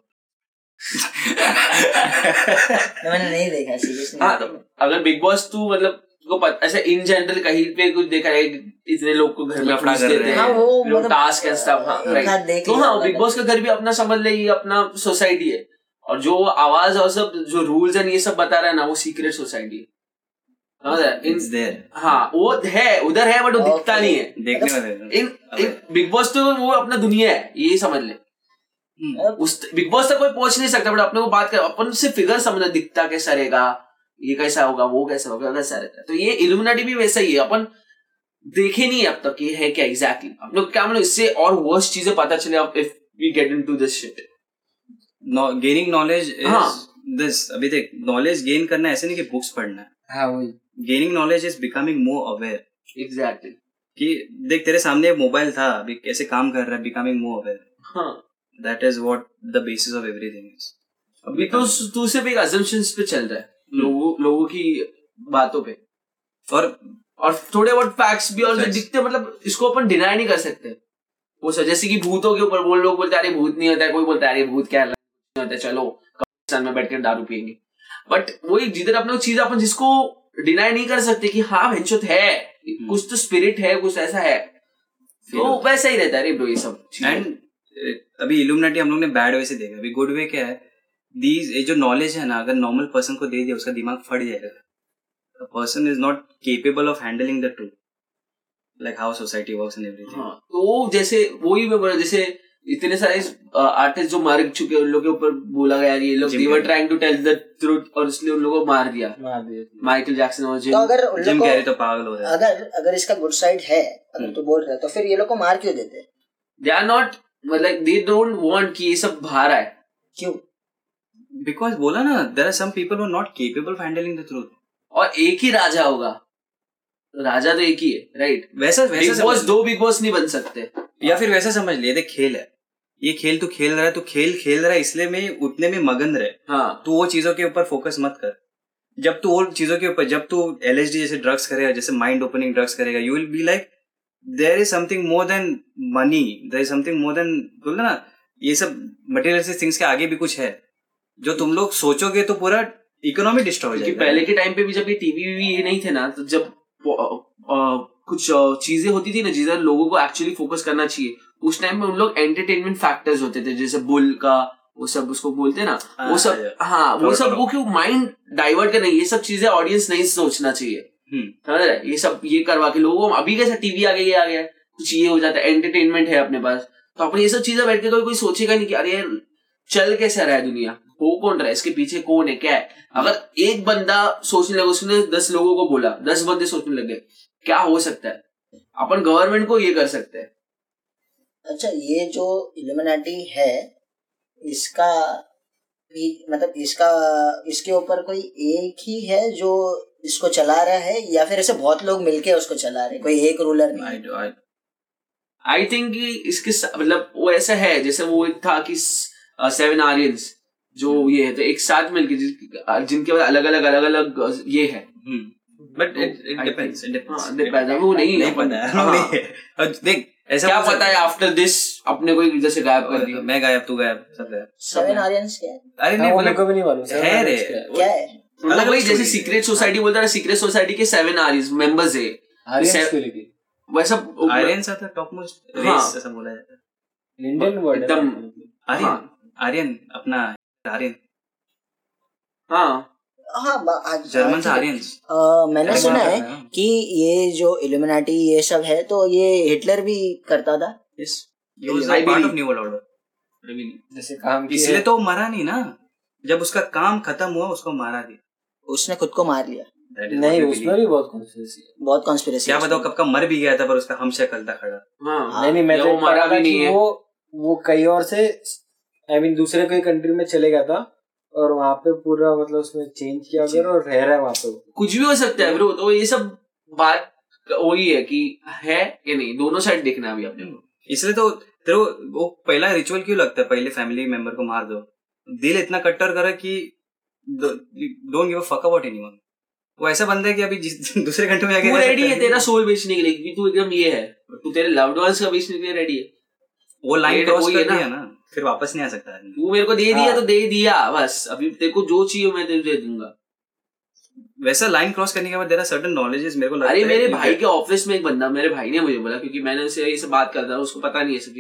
मैंने नहीं देखा सीरियसली. हाँ तो अगर बिग बॉस तू मतलब ऐसा इन जनरल कहीं पे कुछ देखा है इतने लोग को घर में फंसा देते हैं वो टास्क एंड स्टफ. हाँ तो हाँ बिग बॉस का घर भी अपना समझ ले ये अपना सोसाइटी है और जो आवाज और सब जो रूल्स एंड ये सब बता रहा है ना वो सीक्रेट सोसाइटी है. हाँ वो है उधर है बट वो दिखता नहीं है देखने वाले. बिग बॉस तो वो अपना दुनिया है ये समझ ले. बिग बॉस तक कोई पहुंच नहीं सकता बट अपने को बात कर अपन से फिगर समझना दिखता कैसा रहेगा ये कैसा होगा वो कैसा होगा कैसा रहेगा. तो ये इल्यूमिनाटी भी वैसा ही है. अपन देखे नहीं अब तक ये है क्या एग्जैक्टली हम लोग क्या मतलब इससे और वर्स्ट चीजें पता चले अब if we get into this shit. Gaining knowledge is this. अभी देख नॉलेज गेन करना ऐसे नहीं कि बुक्स पढ़ना है. Gaining knowledge is becoming more aware. Exactly कि देख तेरे सामने मोबाइल था अभी कैसे काम कर रहा है बिकमिंग मोर अवेयर. हाँ That is what the basis of everything is. अभी तो तू सिर्फ एक assumptions पे चल रहा है लोगों लोगों की बातों पे और और थोड़े बहुत facts भी और दिखते मतलब इसको अपन deny नहीं कर सकते. वो जैसे कि भूतों के ऊपर वो लोग बोलते अरे भूत नहीं होता है. कोई बोलता है अरे भूत क्या नहीं होता है चलो कब्रिस्तान में बैठ के दारू पियेंगे. बट वही जिधर अपने चीज अपन जिसको deny नहीं कर सकते कि हाँ भेंचोत है कुछ तो spirit है कुछ ऐसा है तो वैसा ही रहता है रे ब्रो ये सब. एंड अभी इल्यूमिनाटी हम लोग ने बैड वे से देखा. अभी गुड वे क्या है दीज ये जो नॉलेज है ना अगर नॉर्मल पर्सन को दे दिया उसका दिमाग फट जाएगा. Person is not capable of handling the truth like how society works and everything. तो जैसे वही मैं बोला जैसे इतने सारे आर्टिस्ट जो मार चुके उन लोगों के ऊपर बोला गया ये लोग they were trying to tell the truth और इसलिए उन लोगों को मार दिया. माइकल जैक्सन और जिम कैरी तो पागल हो जाए. अगर अगर इसका गुड साइड है अगर तो बोल रहा तो फिर ये लोग को मार क्यों देते? दे आर नॉट मतलब they don't want कि ये सब बाहर आए क्यों? Because बोला ना there are some people who are not capable of handling the truth. और एक ही राजा होगा. राजा तो एक ही है राइट. वैसा बिग बॉस दो बिग बॉस नहीं बन सकते. या फिर वैसा समझ ले देख खेल है ये खेल तू खेल रहा है तो खेल खेल रहा है इसलिए मैं उतने में मगन रहे. हाँ तू वो चीजों के ऊपर फोकस मत कर. जब तू वो चीजों के ऊपर जब तू एलएसडी जैसे ड्रग्स करेगा जैसे माइंड ओपनिंग ड्रग्स करेगा you will be like there is something more than money, there is something more than बोलते ना ये सब materialistic things के आगे भी कुछ है जो तुम लोग सोचोगे तो पूरा economy destroy हो जाएगी. पहले के टाइम पे भी जब ये टीवी वीवी नहीं थे ना तो जब कुछ चीजें होती थी ना जिधर लोगों को एक्चुअली फोकस करना चाहिए, उस टाइम में उन लोग एंटरटेनमेंट फैक्टर्स होते थे, जैसे बुल का वो सब उसको बोलते ना वो सब, हाँ वो सब, वो क्यों माइंड डाइवर्ट करना, ये सब चीजें ऑडियंस नहीं सोचना चाहिए, समझ रहे, ये सब ये करवा के लोगों को, अभी कैसा टीवी आ गया, ये आ गया, कुछ ये हो जाता है, एंटरटेनमेंट है अपने पास, तो अपने ये सब चीजें बैठ के कोई कोई सोचेगा नहीं कि अरे यार चल कैसा रहा है दुनिया, वो कौन रहा है, इसके पीछे कौन है, क्या है। अगर एक बंदा सोचने लगा, उसने दस लोगों को बोला, दस बंदे सोचने लग गए, क्या हो सकता है, अपन गवर्नमेंट को ये कर सकते हैं। अच्छा, ये जो इल्यूमिनेटी है इसका मतलब इसका इसके ऊपर कोई एक ही है जो इसको चला रहा है या फिर ऐसे बहुत लोग मिलके उसको चला रहे, कोई एक रूलर नहीं? आई थिंक इसके मतलब वो ऐसा है जैसे वो एक था कि सेवन आर्यंस जो ये है, तो एक साथ मिलके जिनके पास अलग अलग अलग अलग ये है, बट इट डिपेंड्स, वो नहीं है, देख ऐसा क्या पता है आफ्टर दिस अपने कोई जैसे गायब कर दिया, मैं गायब तू गायब सब गायब। सेवन आर्यंस क्या है? अरे नहीं बोले को भी नहीं मालूम है रे, क्या है मतलब वही जैसे सीक्रेट सोसाइटी बोलता है, सीक्रेट सोसाइटी के सेवन आर्यंस मेंबर्स है, आर्यंस के वैसा आर्यंस आता टॉप मोस्ट रेस ऐसा बोला जाता है, इंडियन वर्ड एकदम आर्यन आर्यन अपना आर्यन, हां हाँ, जर्मन आर्यंस। मैंने सुना है कि ये जो इल्यूमिनाटी ये सब है तो ये हिटलर भी करता था, इसलिए तो मरा नहीं ना, जब उसका काम खत्म हुआ उसको मारा दिया, उसने खुद को मार लिया। नहीं, उसमें भी बहुत कॉन्स्पिरेसी बहुत कॉन्स्पिरेसी क्या बताओ, कब का मर भी गया था पर उसका हमसे कलता खड़ा नहीं, मैं तो मारा भी नहीं है, वो कहीं और से आई मीन दूसरे कोई कंट्री में चले गया था और वहां पे पूरा मतलब उसमें चेंज किया गया और रह रहा है वहां पे, कुछ भी हो सकता है ब्रो। तो ये सब बात वही है कि है या नहीं, दोनों साइड देखना अभी आपने, इसलिए तो तेरो वो पहला रिचुअल क्यों लगता है, पहले फैमिली मेंबर को मार दो, दिल इतना कट्टर करे कि don't give a fuck about anyone, वो ऐसा बंदा है कि अभी दूसरे कंट्री में जाके रेडी है तेरा सोल बेचने के लिए, तू एकदम ये है, तू तेरे लव्ड वंस का बेचने के लिए रेडी है, वो लाइन क्रॉस कर दिया ना फिर वापस नहीं आ सकता, वो मेरे को दे दिया तो दे दिया बस, अभी तेरे को जो चाहिए मैं तुझे दे दूंगा। वैसा लाइन क्रॉस करने के बाद देयर आर सर्टेन नॉलेजेस मेरे को लगता है। अरे मेरे भाई के ऑफिस में एक बंदा, मेरे भाई ने मुझे बोला, क्योंकि मैंने उससे ये सब बात करता था, उसको पता नहीं है सब,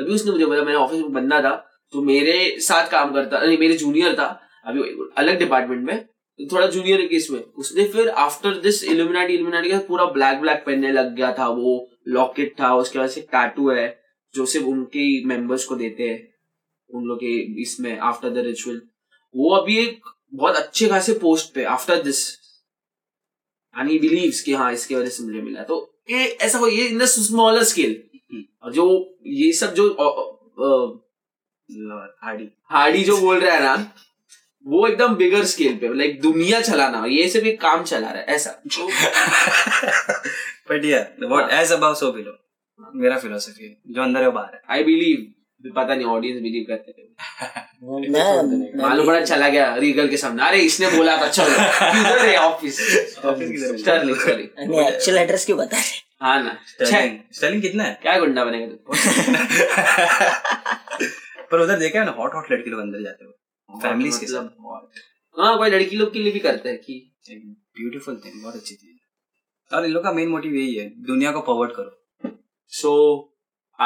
तभी उसने मुझे बोला, मेरे ऑफिस में बंदा था तो मेरे साथ काम करता, अरे मेरे जूनियर था अभी अलग डिपार्टमेंट में, थोड़ा जूनियर है केस में, उसने फिर आफ्टर दिस इल्यूमिनेटी इल्यूमिनेटी का पूरा ब्लैक ब्लैक पहनने लग गया था, वो लॉकेट था, उसके बाद से टैटू है जो सिर्फ उनके मेंबर्स को देते हैं उन लोग के इसमें आफ्टर द रिचुअल, वो अभी एक बहुत अच्छे खासे पोस्ट पे after this, and he believes कि हाँ इसके वजह से मुझे मिला, तो ये ऐसा हो, ये इन द स्मॉलर स्केल, और जो ये सब जो आ, आ, हाड़ी हाड़ी जो बोल रहा है ना वो एकदम बिगर स्केल पे, लाइक दुनिया चलाना, ये सिर्फ एक काम चला रहा है ऐसा। बट यार what as above so below, मेरा फिलोसफी है, जो अंदर है वो बाहर है। आई बिलीव, पता नहीं ऑडियंस बिलीव करते हैं, मालूम पड़ा चला गया रीगल के सामने, अरे इसने बोला था चलो किधर है ऑफिस, ऑफिस किधर है, स्टर्लिंग सॉरी, नहीं एक्चुअल एड्रेस क्यों बता रहे, हां ना स्टर्लिंग, स्टर्लिंग कितना है, क्या गुंडा बनेगा तू। पर उधर देखा है ना हॉट हॉट लड़की लोग अंदर जाते हो फैमिलीज के साथ, हां कोई लड़की लोग के लिए भी करता है कि ब्यूटीफुल थिंग, बहुत अच्छी चीज, और इन लोग का मेन मोटिव यही है दुनिया को परवर्ट करो। So,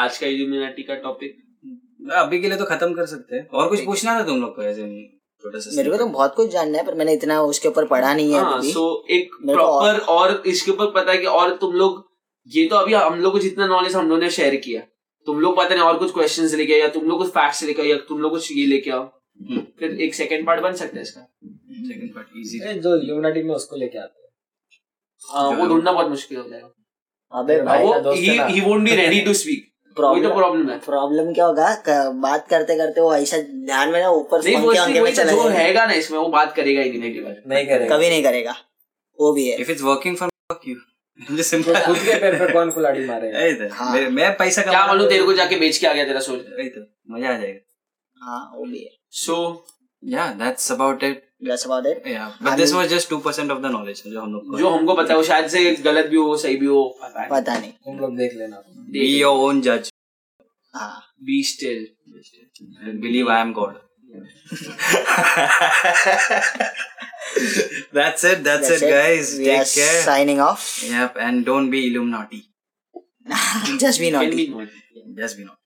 आज का इल्यूमिनेटी का टॉपिक अभी के लिए तो खत्म कर सकते हैं, और कुछ पूछना था तुम लोग को ऐसे छोटा सा? मेरे को तो बहुत कुछ जानना है पर मैंने इतना उसके ऊपर पढ़ा नहीं है। हाँ, so, एक प्रॉपर और... और इसके ऊपर पता है कि, और तुम लोग ये तो अभी हम लोग को जितना नॉलेज हम लोगों ने शेयर किया, तुम लोग पता नहीं और कुछ क्वेश्चंस लेके आओ या तुम लोग कुछ फैक्ट्स लेके आओ या तुम लोग कुछ ये लेके आओ, फिर एक सेकंड पार्ट बन सकता है इसका। सेकंड पार्ट इजी है, जो इल्यूमिनेटी में उसको लेके आते हैं वो ढूंढना बहुत मुश्किल हो जाएगा। अबे भाई he won't be ready to speak, वही तो प्रॉब्लम है। प्रॉब्लम क्या होगा, बात करते करते वो ऐसा ध्यान में ना ऊपर से जो हैगा ना इसमें वो बात करेगा ही नहीं, नहीं करेगा, कभी नहीं करेगा, वो भी है। If it's working for fuck you, जैसे खुद के पैर पे कौन कुल्हाड़ी मारेगा, मैं पैसा क्या मालूम तेरे को जाके बेच के आ गया तेरा सोच, वही तो मजा आ जाएगा। हाँ वो भी है। So yeah, that's about it. That's about it. Yeah, but this was just two percent of the knowledge जो हम लोग जो हमको पता है, वो शायद से गलत भी हो सही भी हो, पता है पता नहीं, तुम लोग देख लेना, be your own judge, be still and believe I am God. That's it. That's, that's it, guys. It. Take care. Signing off. Yep, and don't be Illuminati. Just be naughty. Just be naughty.